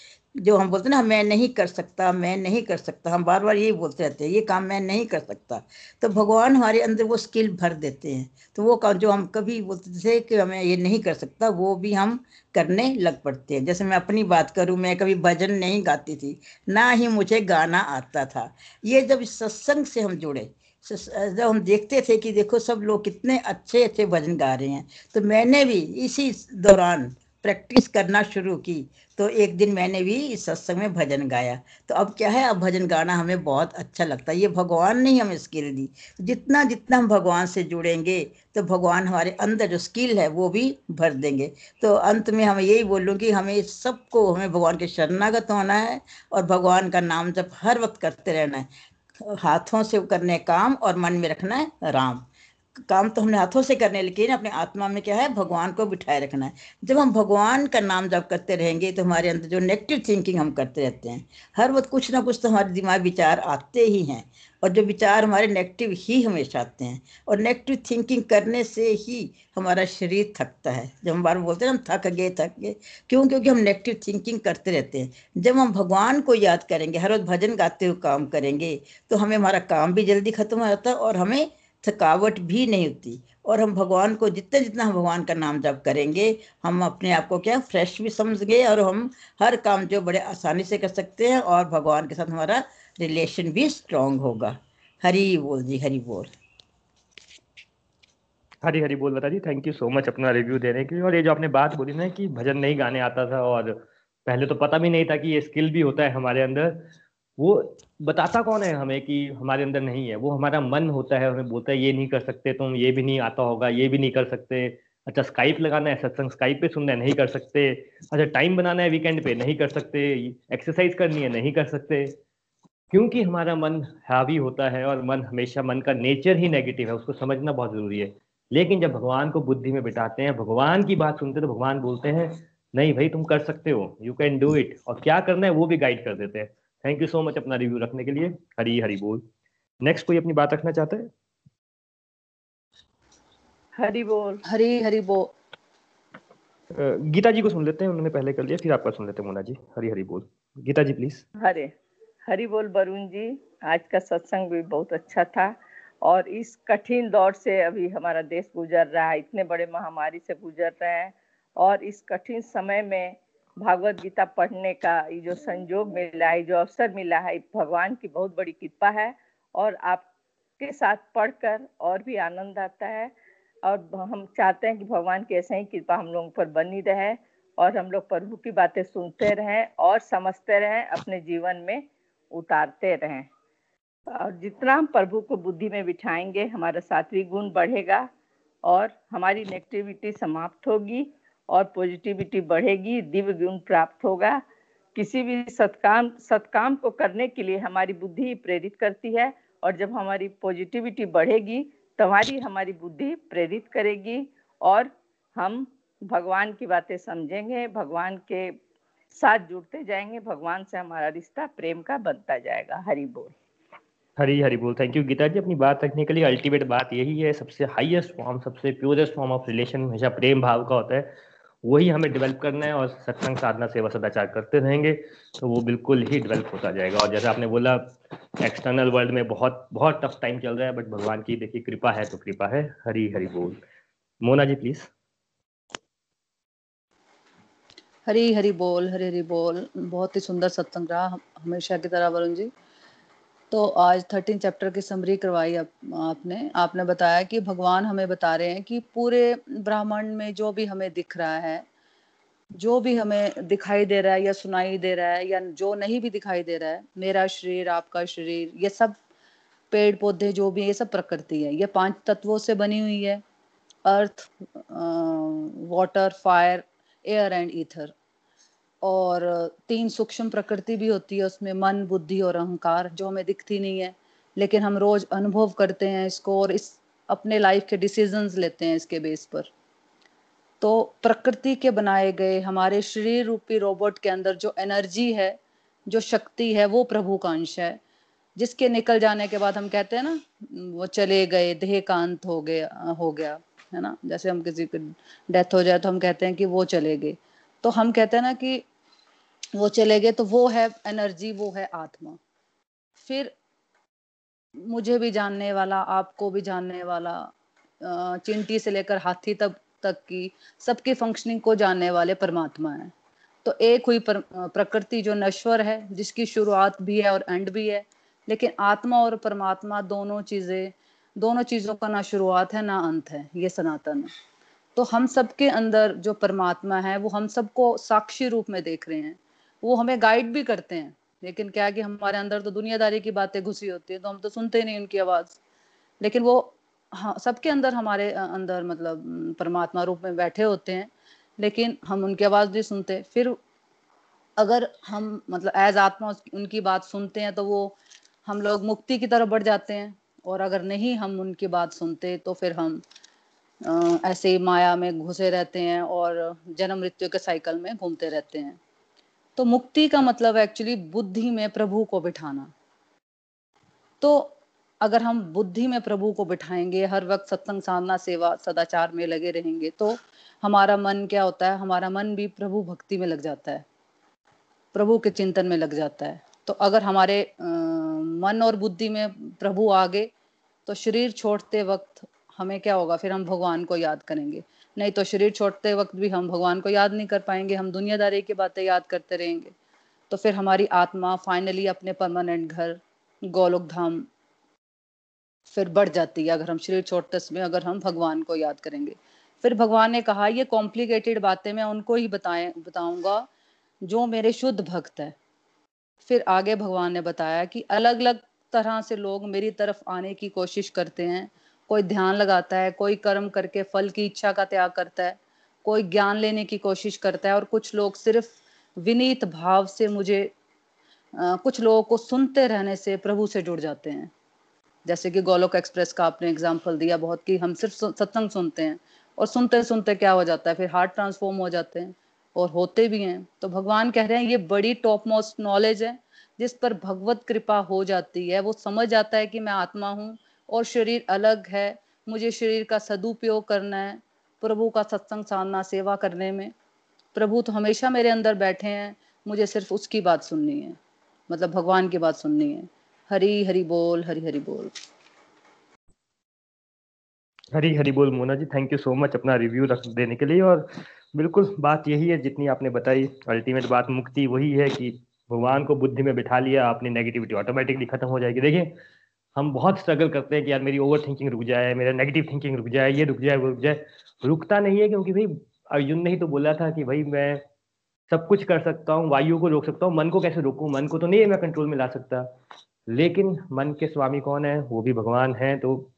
जो हम बोलते हैं ना, मैं नहीं कर सकता, मैं नहीं कर सकता, हम बार बार यही बोलते रहते हैं, ये काम मैं नहीं कर सकता, तो भगवान हमारे अंदर वो स्किल भर देते हैं। तो वो काम जो हम कभी बोलते थे कि मैं ये नहीं कर सकता, वो भी हम करने लग पड़ते हैं। जैसे मैं अपनी बात करूं, मैं कभी भजन नहीं गाती थी, ना ही मुझे गाना आता था। ये जब सत्संग से हम जुड़े, जब हम देखते थे कि देखो सब लोग कितने अच्छे अच्छे भजन गा रहे हैं, तो मैंने भी इसी दौरान प्रैक्टिस करना शुरू की। तो एक दिन मैंने भी इस सत्संग में भजन गाया। तो अब क्या है, अब भजन गाना हमें बहुत अच्छा लगता है। ये भगवान ने ही हमें स्किल दी। जितना जितना हम भगवान से जुड़ेंगे तो भगवान हमारे अंदर जो स्किल है वो भी भर देंगे। तो अंत में हमें यही बोलूँ कि हमें सबको हमें भगवान के शरणागत होना है और भगवान का नाम जब हर वक्त करते रहना है। हाथों से करने काम और मन में रखना है राम। काम तो हमने हाथों से करने, लेकिन अपने आत्मा में क्या है, भगवान को बिठाए रखना है। जब हम भगवान का नाम जप करते रहेंगे तो हमारे अंदर जो नेगेटिव थिंकिंग हम करते रहते हैं, हर वक्त कुछ ना कुछ तो हमारे दिमाग विचार आते ही हैं, और जो विचार हमारे नेगेटिव ही हमेशा आते हैं। और नेगेटिव थिंकिंग करने से ही हमारा शरीर थकता है। जब हम बार बोलते हैं हम थक गए थक गए क्यों क्योंकि हम नेगेटिव थिंकिंग करते रहते हैं। जब हम भगवान को याद करेंगे, हर रोज भजन गाते हुए काम करेंगे, तो हमें हमारा काम भी जल्दी खत्म हो जाता है और हमें थकावट भी नहीं होती। और हम भगवान को जितना जितना हम भगवान का नाम जप करेंगे, हम अपने आप को क्या फ्रेश भी समझेंगे और हम हर काम जो बड़े आसानी से कर सकते हैं, और भगवान के साथ हमारा रिलेशन भी स्ट्रांग होगा। हरी बोल जी, हरी बोल, हरी हरी बोल। बता जी, थैंक यू सो मच अपना रिव्यू देने के लिए। और ये जो आपने बात बोली ना कि भजन नहीं गाने आता था और पहले तो पता भी नहीं था कि ये स्किल भी होता है हमारे अंदर, वो बताता कौन है हमें कि हमारे अंदर नहीं है, वो हमारा मन होता है, हमें बोलता है ये नहीं कर सकते तुम, ये भी नहीं आता होगा, ये भी नहीं कर सकते। अच्छा स्काइप लगाना है, सत्संग स्काइप पे सुनना है, नहीं कर सकते। अच्छा टाइम बनाना है वीकेंड पे, नहीं कर सकते। एक्सरसाइज करनी है, नहीं कर सकते। क्योंकि हमारा मन हावी होता है और मन हमेशा, मन का नेचर ही नेगेटिव है, उसको समझना बहुत जरूरी है। लेकिन जब भगवान को बुद्धि में बिठाते हैं, भगवान की बात सुनते हैं, तो भगवान बोलते हैं नहीं भाई तुम कर सकते हो, यू कैन डू इट, और क्या करना है वो भी गाइड कर देते हैं। थैंक यू सो मच अपना रिव्यू रखने के लिए। हरी हरी बोल। नेक्स्ट कोई अपनी बात रखना चाहता है? हरी बोल, हरी हरी बोल। गीता जी को सुन लेते हैं, उन्होंने पहले कर लिया, फिर आपका सुन लेते हैं मोना जी। हरी हरी बोल गीता जी प्लीज। हरे हरी बोल वरुण जी। आज का सत्संग भी बहुत अच्छा था, और इस कठिन दौर से अभी हमारा देश गुजर रहा है, इतने बड़े महामारी से गुजर रहे हैं, और इस कठिन समय में भागवत गीता पढ़ने का ये जो संजोग मिला है, जो अवसर मिला है, भगवान की बहुत बड़ी कृपा है। और आपके साथ पढ़कर और भी आनंद आता है, और हम चाहते हैं कि भगवान की ऐसे ही कृपा हम लोगों पर बनी रहे, और हम लोग प्रभु की बातें सुनते रहें और समझते रहें, अपने जीवन में उतारते रहें। और जितना हम प्रभु को बुद्धि में बिठाएंगे, हमारा सात्विक गुण बढ़ेगा और हमारी नेगेटिविटी समाप्त होगी और पॉजिटिविटी बढ़ेगी, दिव्य गुण प्राप्त होगा। किसी भी सत्काम सत्काम को करने के लिए हमारी बुद्धि प्रेरित करती है, और जब हमारी पॉजिटिविटी बढ़ेगी तुम्हारी हमारी बुद्धि प्रेरित करेगी, और हम भगवान की बातें समझेंगे, भगवान के साथ जुड़ते जाएंगे, भगवान से हमारा रिश्ता प्रेम का बनता जाएगा। हरि बोल, हरी हरी बोल। थैंक यू गीता जी अपनी बात रखने के लिए। अल्टीमेट बात यही है, सबसे हाईएस्ट फॉर्म, सबसे प्योरेस्ट फॉर्म ऑफ रिलेशन हमेशा प्रेम भाव का होता है, वही हमें डेवलप करना है। और सत्संग, साधना, सेवा, सदाचार करते रहेंगे तो वो बिल्कुल ही डेवलप होता जाएगा। और जैसे आपने बोला एक्सटर्नल वर्ल्ड में बहुत बहुत टफ टाइम चल रहा है, बट भगवान की देखिए कृपा है तो कृपा है। हरी हरी बोल। मोना जी प्लीज। हरी हरी बोल, हरी हरी बोल। बहुत ही सुंदर सत्संग रहा, हमेशा की तरह वरुण जी। तो आज थर्टीन चैप्टर की समरी करवाई आप, आपने आपने बताया कि भगवान हमें बता रहे हैं कि पूरे ब्राह्मण में जो भी हमें दिख रहा है, जो भी हमें दिखाई दे रहा है या सुनाई दे रहा है, या जो नहीं भी दिखाई दे रहा है, मेरा शरीर, आपका शरीर, ये सब पेड़ पौधे जो भी है, ये सब प्रकृति है। ये पांच तत्वों से बनी हुई है, earth, water, fire, air and ether. और तीन सूक्ष्म प्रकृति भी होती है, उसमें मन, बुद्धि और अहंकार, जो हमें दिखती नहीं है लेकिन हम रोज अनुभव करते हैं इसको, और इस अपने लाइफ के डिसीजंस लेते हैं इसके बेस पर। तो प्रकृति के बनाए गए हमारे शरीर रूपी रोबोट के अंदर जो एनर्जी है, जो शक्ति है, वो प्रभु का अंश है, जिसके निकल जाने के बाद हम कहते हैं ना, वो चले गए, देह का अंत हो गया हो गया है ना। जैसे हम किसी की डेथ हो जाए तो हम कहते हैं कि वो चले गए, तो हम कहते हैं ना कि वो चले गए, तो वो है एनर्जी, वो है आत्मा। फिर मुझे भी जानने वाला, आपको भी जानने वाला, चिंटी से लेकर हाथी तक तक की सबकी फंक्शनिंग को जानने वाले परमात्मा है। तो एक हुई प्रकृति जो नश्वर है, जिसकी शुरुआत भी है और एंड भी है, लेकिन आत्मा और परमात्मा दोनों चीजें दोनों चीजों का ना शुरुआत है ना अंत है, ये सनातन है। तो हम सबके अंदर जो परमात्मा है, वो हम सबको साक्षी रूप में देख रहे हैं, वो हमें गाइड भी करते हैं। लेकिन क्या है कि हमारे अंदर तो दुनियादारी की बातें घुसी होती है, तो हम तो सुनते नहीं उनकी आवाज, लेकिन वो हाँ सबके अंदर, हमारे अंदर मतलब परमात्मा रूप में बैठे होते हैं, लेकिन हम उनकी आवाज नहीं सुनते। फिर अगर हम मतलब एज आत्मा उनकी बात सुनते हैं, तो वो हम लोग मुक्ति की तरफ बढ़ जाते हैं, और अगर नहीं हम उनकी बात सुनते तो फिर हम ऐसे ही माया में घुसे रहते हैं और जन्म मृत्यु के साइकिल में घूमते रहते हैं। तो मुक्ति का मतलब एक्चुअली बुद्धि में प्रभु को बिठाना। तो अगर हम बुद्धि में प्रभु को बिठाएंगे, हर वक्त सत्संग, साधना, सेवा, सदाचार में लगे रहेंगे, तो हमारा मन क्या होता है, हमारा मन भी प्रभु भक्ति में लग जाता है, प्रभु के चिंतन में लग जाता है। तो अगर हमारे आ, मन और बुद्धि में प्रभु आ गए, तो शरीर छोड़ते वक्त हमें क्या होगा, फिर हम भगवान को याद करेंगे। नहीं तो शरीर छोड़ते वक्त भी हम भगवान को याद नहीं कर पाएंगे, हम दुनियादारी की बातें याद करते रहेंगे। तो फिर हमारी आत्मा फाइनली अपने परमानेंट घर गोलोक धाम फिर बढ़ जाती है, अगर हम शरीर छोड़ते समय अगर हम भगवान को याद करेंगे। फिर भगवान ने कहा, ये कॉम्प्लिकेटेड बातें मैं उनको ही बताए बताऊंगा जो मेरे शुद्ध भक्त है। फिर आगे भगवान ने बताया कि अलग अलग तरह से लोग मेरी तरफ आने की कोशिश करते हैं। कोई ध्यान लगाता है, कोई कर्म करके फल की इच्छा का त्याग करता है, कोई ज्ञान लेने की कोशिश करता है, और कुछ लोग सिर्फ विनीत भाव से मुझे कुछ लोगों को सुनते रहने से प्रभु से जुड़ जाते हैं। जैसे कि गोलोक एक्सप्रेस का आपने एग्जाम्पल दिया बहुत, कि हम सिर्फ सत्संग सुनते हैं और सुनते सुनते क्या हो जाता है, फिर हार्ट ट्रांसफॉर्म हो जाते हैं और होते भी हैं। तो भगवान कह रहे हैं ये बड़ी टॉप मोस्ट नॉलेज है जिस पर भगवत कृपा हो जाती है। वो समझ आता है कि मैं आत्मा हूँ और शरीर अलग है, मुझे शरीर का सदुपयोग करना है प्रभु का सत्संग साधना सेवा करने में। प्रभु तो हमेशा मेरे अंदर बैठे हैं, मुझे सिर्फ उसकी बात सुननी है, मतलब भगवान की बात सुननी है। हरी हरी बोल, हरी हरी बोल, हरी हरी बोल। Mona ji thank you so much अपना रिव्यू रख देने के लिए। और बिल्कुल बात यही है जितनी आपने बताई, अल्टीमेट बात मुक्ति वही है कि भगवान को बुद्धि में बिठा लिया आपने, नेगेटिविटी ऑटोमेटिकली खत्म हो जाएगी। देखिए हम बहुत स्ट्रगल करते हैं कि यार मेरी ओवर थिंकिंग रुक जाए, मेरा नेगेटिव थिंकिंग रुक जाए, ये रुक जाए वो रुक जाए, रुकता नहीं है। क्योंकि भाई अर्जुन ने ही तो बोला था कि भाई मैं सब कुछ कर सकता हूँ, वायु को रोक सकता हूँ, मन को कैसे रोकूं, मन को तो नहीं है मैं कंट्रोल में ला सकता। लेकिन मन के स्वामी कौन है, वो भी भगवान है। तो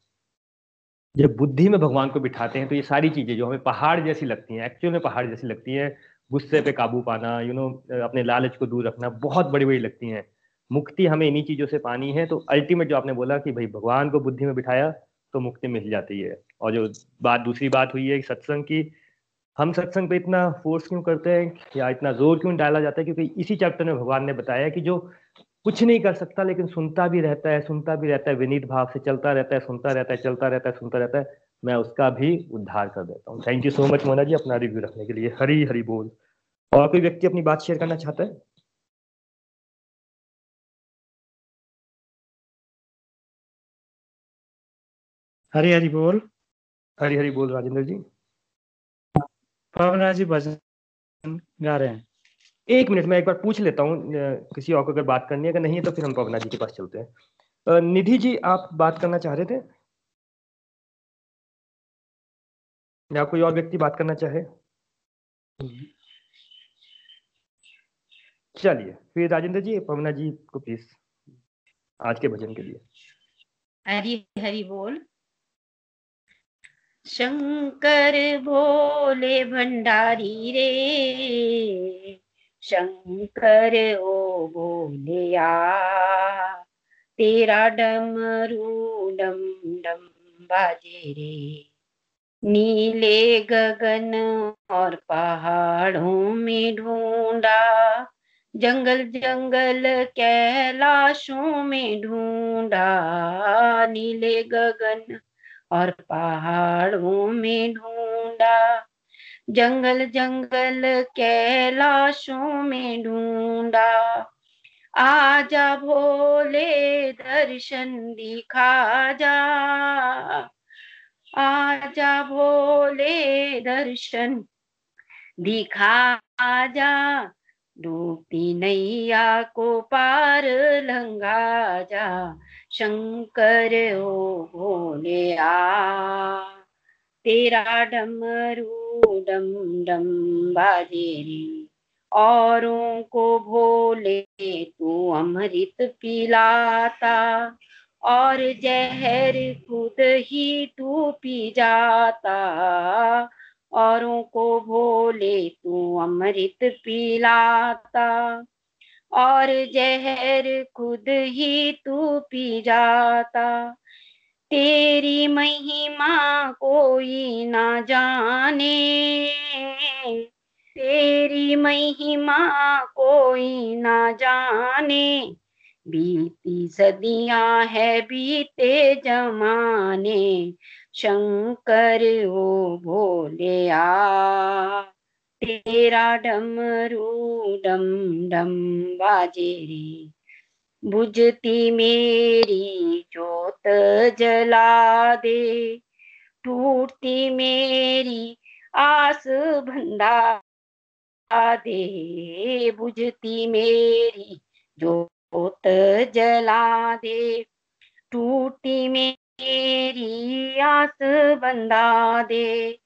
जब बुद्धि में भगवान को बिठाते हैं तो ये सारी चीजें जो हमें पहाड़ जैसी लगती हैं, एक्चुअल में पहाड़ जैसी लगती हैं, गुस्से पे काबू पाना, यू नो अपने लालच को दूर रखना, बहुत बड़ी बड़ी लगती हैं। मुक्ति हमें इन्हीं चीजों से पानी है। तो अल्टीमेट जो आपने बोला कि भाई भगवान को बुद्धि में बिठाया तो मुक्ति मिल जाती है। और जो बात दूसरी बात हुई है सत्संग की, हम सत्संग पे इतना फोर्स क्यों करते हैं या इतना जोर क्यों डाला जाता है, क्योंकि इसी चैप्टर में भगवान ने बताया कि जो कुछ नहीं कर सकता लेकिन सुनता भी रहता है, सुनता भी रहता है विनीत भाव से, चलता रहता है, सुनता रहता है, चलता रहता है, सुनता रहता है, मैं उसका भी उद्धार कर देता हूँ। Thank you so much Mona ji अपना रिव्यू रखने के लिए। हरी हरी बोल। और कोई व्यक्ति अपनी बात शेयर करना चाहता है? हरी हरी बोल, हरी हरी बोल। राजेंद्र जी, भावना जी भजन गा रहे हैं। एक मिनट मैं एक बार पूछ लेता हूँ किसी और को अगर बात करनी है, अगर नहीं है तो फिर हम पवना जी के पास चलते हैं। निधि जी आप बात करना चाह रहे थे या कोई और व्यक्ति बात करना चाहे? चलिए फिर राजेंद्र जी, पवना जी को प्लीज आज के भजन के लिए। हरी हरी बोल। शंकर भोले भंडारी रे, शंकर ओ भोलिया, तेरा डमरू डम डम बाजे रे। नीले गगन और पहाड़ों में ढूंढा, जंगल जंगल कैलाशों में ढूंढा, नीले गगन और पहाड़ों में ढूंढा, जंगल जंगल कैलाशों में ढूंढा। आजा भोले दर्शन दिखा जा, आजा भोले दर्शन दिखा जा, डूबती नैया को पार लंघा जा। शंकर ओ भोले आ, तेरा डमरू डम डम बाजे रे। औरों को भोले तू अमृत पिलाता, और जहर खुद ही तू पी जाता, औरों को भोले तू अमृत पिलाता, और जहर खुद ही तू पी जाता। तेरी महिमा कोई ना जाने, तेरी महिमा कोई ना जाने, बीती सदियां है बीते जमाने। शंकर ओ भोले आ, तेरा डमरू डम डम बाजे रे। बुझती मेरी जोत जला दे, टूटती मेरी आस बंधा दे, बुझती मेरी जोत जला दे, टूटती मेरी आस बंधा दे।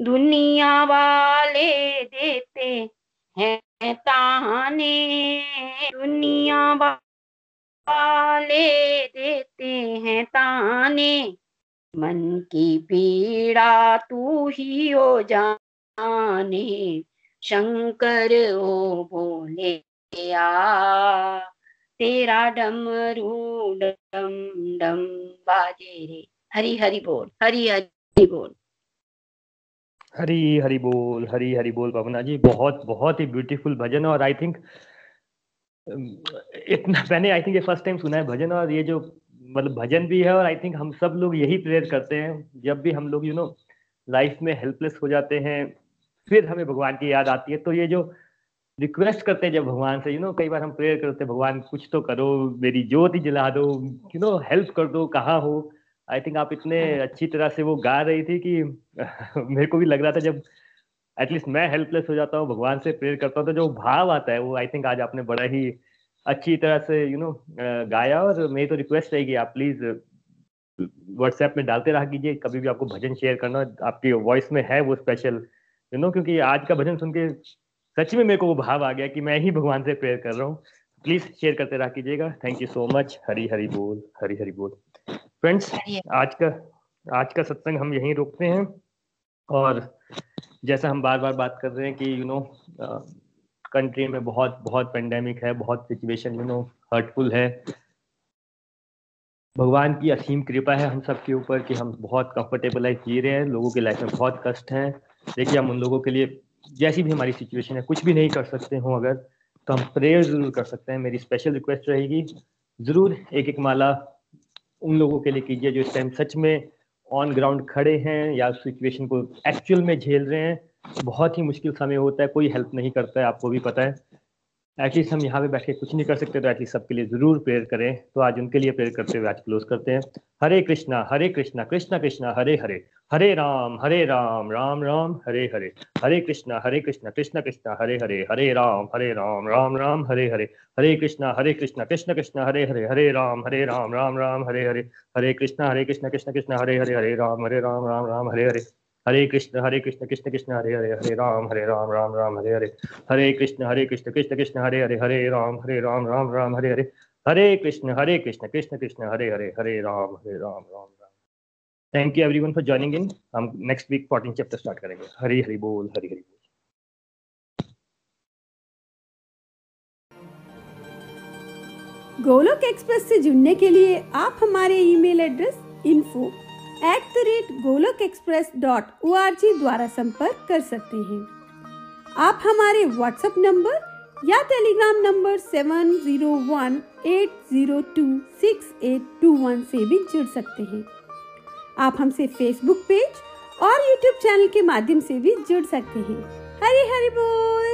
दुनिया वाले देते हैं ताने, दुनिया वाले देते हैं ताने, मन की पीड़ा तू ही हो जाने। शंकर ओ भोले आ, तेरा डमरू डम डम बाजे रे। हरी हरी बोल, हरी हरी बोल, हरी हरी बोल, हरी हरी बोल। पवना जी बहुत बहुत ही ब्यूटीफुल भजन, और आई थिंक इतना मैंने आई थिंक ये फर्स्ट टाइम सुना है भजन, और ये जो मतलब भजन भी है, और आई थिंक हम सब लोग यही प्रेयर करते हैं जब भी हम लोग यू नो लाइफ में हेल्पलेस हो जाते हैं, फिर हमें भगवान की याद आती है। तो ये जो रिक्वेस्ट करते हैं जब भगवान से, यू नो कई बार हम प्रेयर करते हैं भगवान कुछ तो करो, मेरी ज्योति जला दो, यू नो हेल्प कर दो, कहाँ हो। आई थिंक आप इतने अच्छी तरह से वो गा रही थी कि मेरे को भी लग रहा था जब एटलीस्ट मैं हेल्पलेस हो जाता हूँ, भगवान से प्रेयर करता हूँ, तो जो भाव आता है वो आई थिंक आज आपने बड़ा ही अच्छी तरह से यू नो गाया। और मेरी तो रिक्वेस्ट रहेगी आप प्लीज व्हाट्सएप में डालते रहा कीजिए कभी भी आपको भजन शेयर करना, आपकी वॉइस में है वो स्पेशल यू नो, क्योंकि आज का भजन सुन के सच में मेरे को वो भाव आ गया कि मैं ही भगवान से प्रेयर कर रहा हूँ। प्लीज शेयर करते रहा कीजिएगा। Thank you so much. Hari Hari बोल, हरी हरी बोल। फ्रेंड्स आज का आज का सत्संग हम यहीं रोकते हैं, और जैसा हम बार बार बात कर रहे हैं कि यू नो कंट्री में बहुत बहुत पेंडेमिक है, बहुत सिचुएशन यू नो हर्टफुल है। भगवान की असीम कृपा है हम सब के ऊपर कि हम बहुत कंफर्टेबल लाइफ जी रहे हैं, लोगों की लाइफ में बहुत कष्ट हैं। देखिए हम उन लोगों के लिए जैसी भी हमारी सिचुएशन है, कुछ भी नहीं कर सकते हो अगर, तो हम प्रेयर जरूर कर सकते हैं। मेरी स्पेशल रिक्वेस्ट रहेगी जरूर एक एक माला उन लोगों के लिए कीजिए जो इस टाइम सच में ऑन ग्राउंड खड़े हैं या सिचुएशन को एक्चुअल में झेल रहे हैं। बहुत ही मुश्किल समय होता है, कोई हेल्प नहीं करता है, आपको भी पता है। एटलीस्ट हम यहाँ पे बैठ के कुछ नहीं कर सकते, तो एटलीस्ट सबके लिए जरूर प्रेयर करें। तो आज उनके लिए प्रेयर करते हुए आज क्लोज करते हैं। Hare Krishna Hare Krishna Krishna Krishna Hare Hare, Hare Ram Hare Ram Ram Ram Hare Hare, Hare Krishna Hare Krishna Krishna Krishna Hare Hare, Hare Ram Hare Ram Ram Ram Hare Hare, Hare Krishna Hare Krishna Krishna Krishna Hare Hare, Hare Ram Hare Ram Ram Ram Hare Hare, Hare Krishna Hare Krishna Krishna Krishna Hare Hare, Hare Ram Hare Ram Ram Ram Hare Hare, Hare Krishna Hare Krishna Krishna Krishna Hare Hare, Hare Ram Hare Ram Ram Ram Hare Hare, Hare Krishna Hare Krishna Krishna Krishna Hare Hare, Hare Ram Hare Ram Ram Ram Hare Hare, Hare Krishna Hare Krishna Krishna Krishna Hare Hare, Hare Ram Hare Ram Ram Ram. Thank you everyone for joining in. हम next week fourteen chapter start करेंगे। हरी हरी बोल, हरी हरी बोल। गोलोक एक्सप्रेस से जुड़ने के लिए आप हमारे email address info at the rate Golok express dot O R G द्वारा संपर्क कर सकते हैं। आप हमारे व्हाट्सएप नंबर या Telegram number seven zero one eight zero two six eight two one से भी जुड़ सकते हैं। आप हमसे फेसबुक पेज और यूट्यूब चैनल के माध्यम से भी जुड़ सकते हैं। हरी हरी बोल।